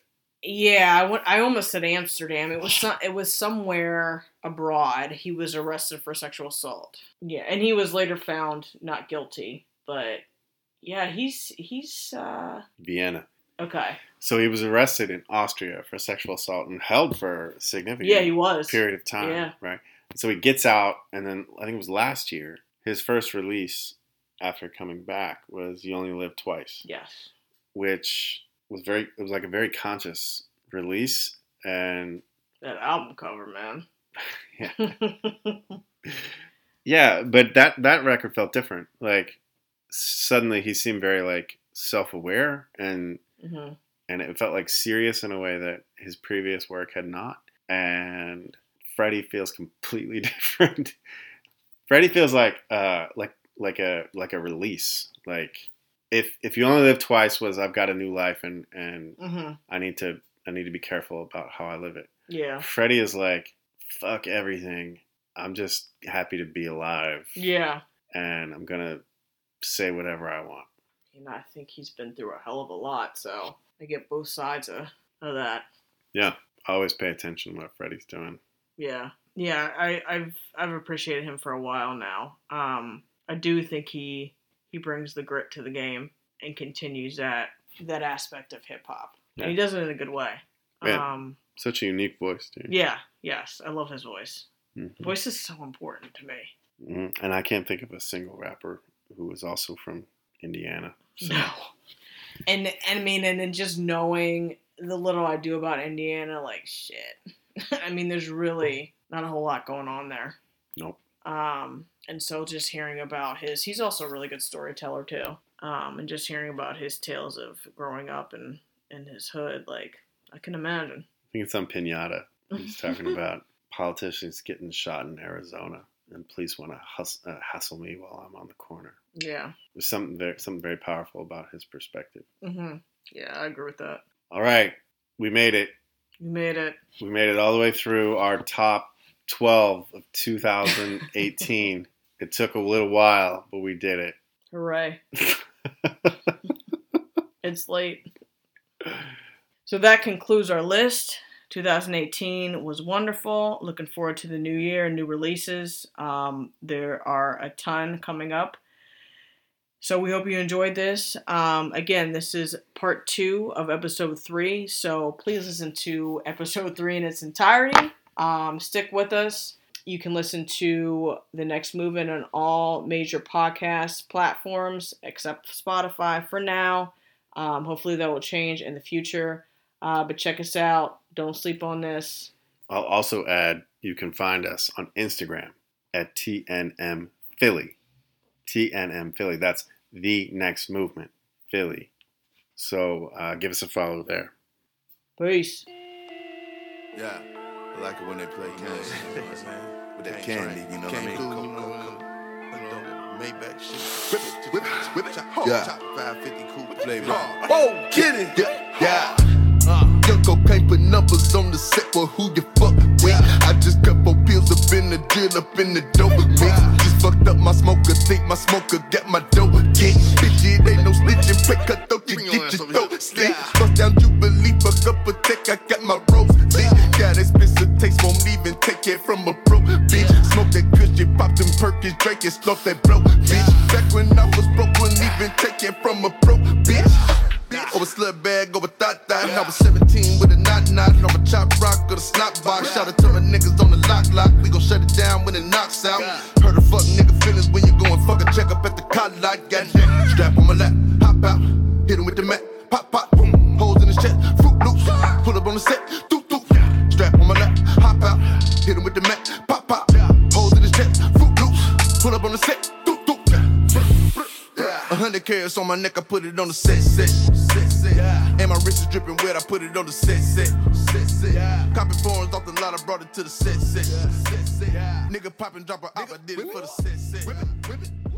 Yeah, I, went, I almost said Amsterdam. It was some, it was somewhere abroad. He was arrested for sexual assault. Yeah, and he was later found not guilty. But yeah, he's he's uh... Vienna. Okay. So he was arrested in Austria for sexual assault and held for a significant yeah, he was. period of time. Yeah. Right. So he gets out, and then I think it was last year. His first release after coming back was "You Only Live Twice." Yes. Which. Was very. It was like a very conscious release, and that album cover, man. Yeah, yeah, but that that record felt different. Like suddenly, he seemed very like self-aware, and mm-hmm. and it felt like serious in a way that his previous work had not. And Freddie feels completely different. Freddie feels like uh like like a like a release like. If if you only live twice was I've got a new life and, and mm-hmm. I need to I need to be careful about how I live it. Yeah. Freddie is like, fuck everything. I'm just happy to be alive. Yeah. And I'm gonna say whatever I want. And I think he's been through a hell of a lot, so I get both sides of, of that. Yeah. I always pay attention to what Freddie's doing. Yeah. Yeah, I, I've I've appreciated him for a while now. Um I do think he He brings the grit to the game and continues that that aspect of hip hop. Yeah. And he does it in a good way. Yeah. Um, Such a unique voice, too. Yeah. Yes. I love his voice. Mm-hmm. Voice is so important to me. Mm-hmm. And I can't think of a single rapper who is also from Indiana. So. No. And, and I mean, and then just knowing the little I do about Indiana, like, shit. I mean, there's really not a whole lot going on there. Nope. Um, and so just hearing about his, he's also a really good storyteller too. Um, and just hearing about his tales of growing up and in his hood, like I can imagine. I think it's on Pinata. He's talking about politicians getting shot in Arizona and police want to hus- uh, hassle me while I'm on the corner. Yeah. There's something very, something very powerful about his perspective. Mm-hmm. Yeah, I agree with that. All right. We made it. We made it. We made it all the way through our top twelve of two thousand eighteen. It took a little while, but we did it. Hooray. It's late. So that concludes our list. twenty eighteen was wonderful. Looking forward to the new year and new releases. Um, there are a ton coming up. So we hope you enjoyed this. Um, again, this is part two of episode three. So please listen to episode three in its entirety. Um, stick with us. You can listen to The Next Movement on all major podcast platforms except Spotify for now. Um, hopefully that will change in the future. Uh, but check us out. Don't sleep on this. I'll also add you can find us on Instagram at T N M Philly. T N M Philly. That's The Next Movement Philly. So uh, give us a follow there. Peace. Yeah. I like it when they play games. With that candy, you know what I mean? Maybach shit. Whip it, whip it, whip it. Yeah. Top five fifty coupe flavor. Oh, get it. Yeah. yeah. Uh. Junko can't put numbers on the set. Well, who you fuck with? Yeah. I just cut four pills up in the deal, up in the dope mix. Yeah. Just fucked up my smoker, think my smoker got my dope kick. Bitch, it ain't no snitching, pick cut throat, you get your throat slit. Bust down Jubilee, fuck up a tech, I got my rose lit. Got expensive taste, won't even take it from a bro, bitch. Smoke that Christian, pop them perkins, drink it, slow that blow, bitch. Back when I was broke, wouldn't even take it from a bro, bitch. Over a slut bag, over thot thot. I was seventeen with a knot knot. And I'm a chop rock or the snot box. Shout out to my niggas on the lock lock. We gon' shut it down when it knocks out. Heard a fuck nigga feelings when you go and fuck a check up at the cot lot. Got that strap on my lap, hop out, hit him with the mat. Pop pop, boom, holes in his chest, fruit loops. Pull up on the set, doo doo. Strap on my lap, hop out, hit him with the mat. Pop pop, holes in his chest, fruit loops. Pull up on the set, doo doo. A hundred carats on my neck, I put it on the set, set, set, set. Yeah. And my wrist is dripping wet, I put it on the set, set, set, set. Yeah. Copy forms off the lot, I brought it to the set, set, yeah. set, set. Yeah. Nigga poppin', drop a op, I did it for the set, set. Whip it, whip it.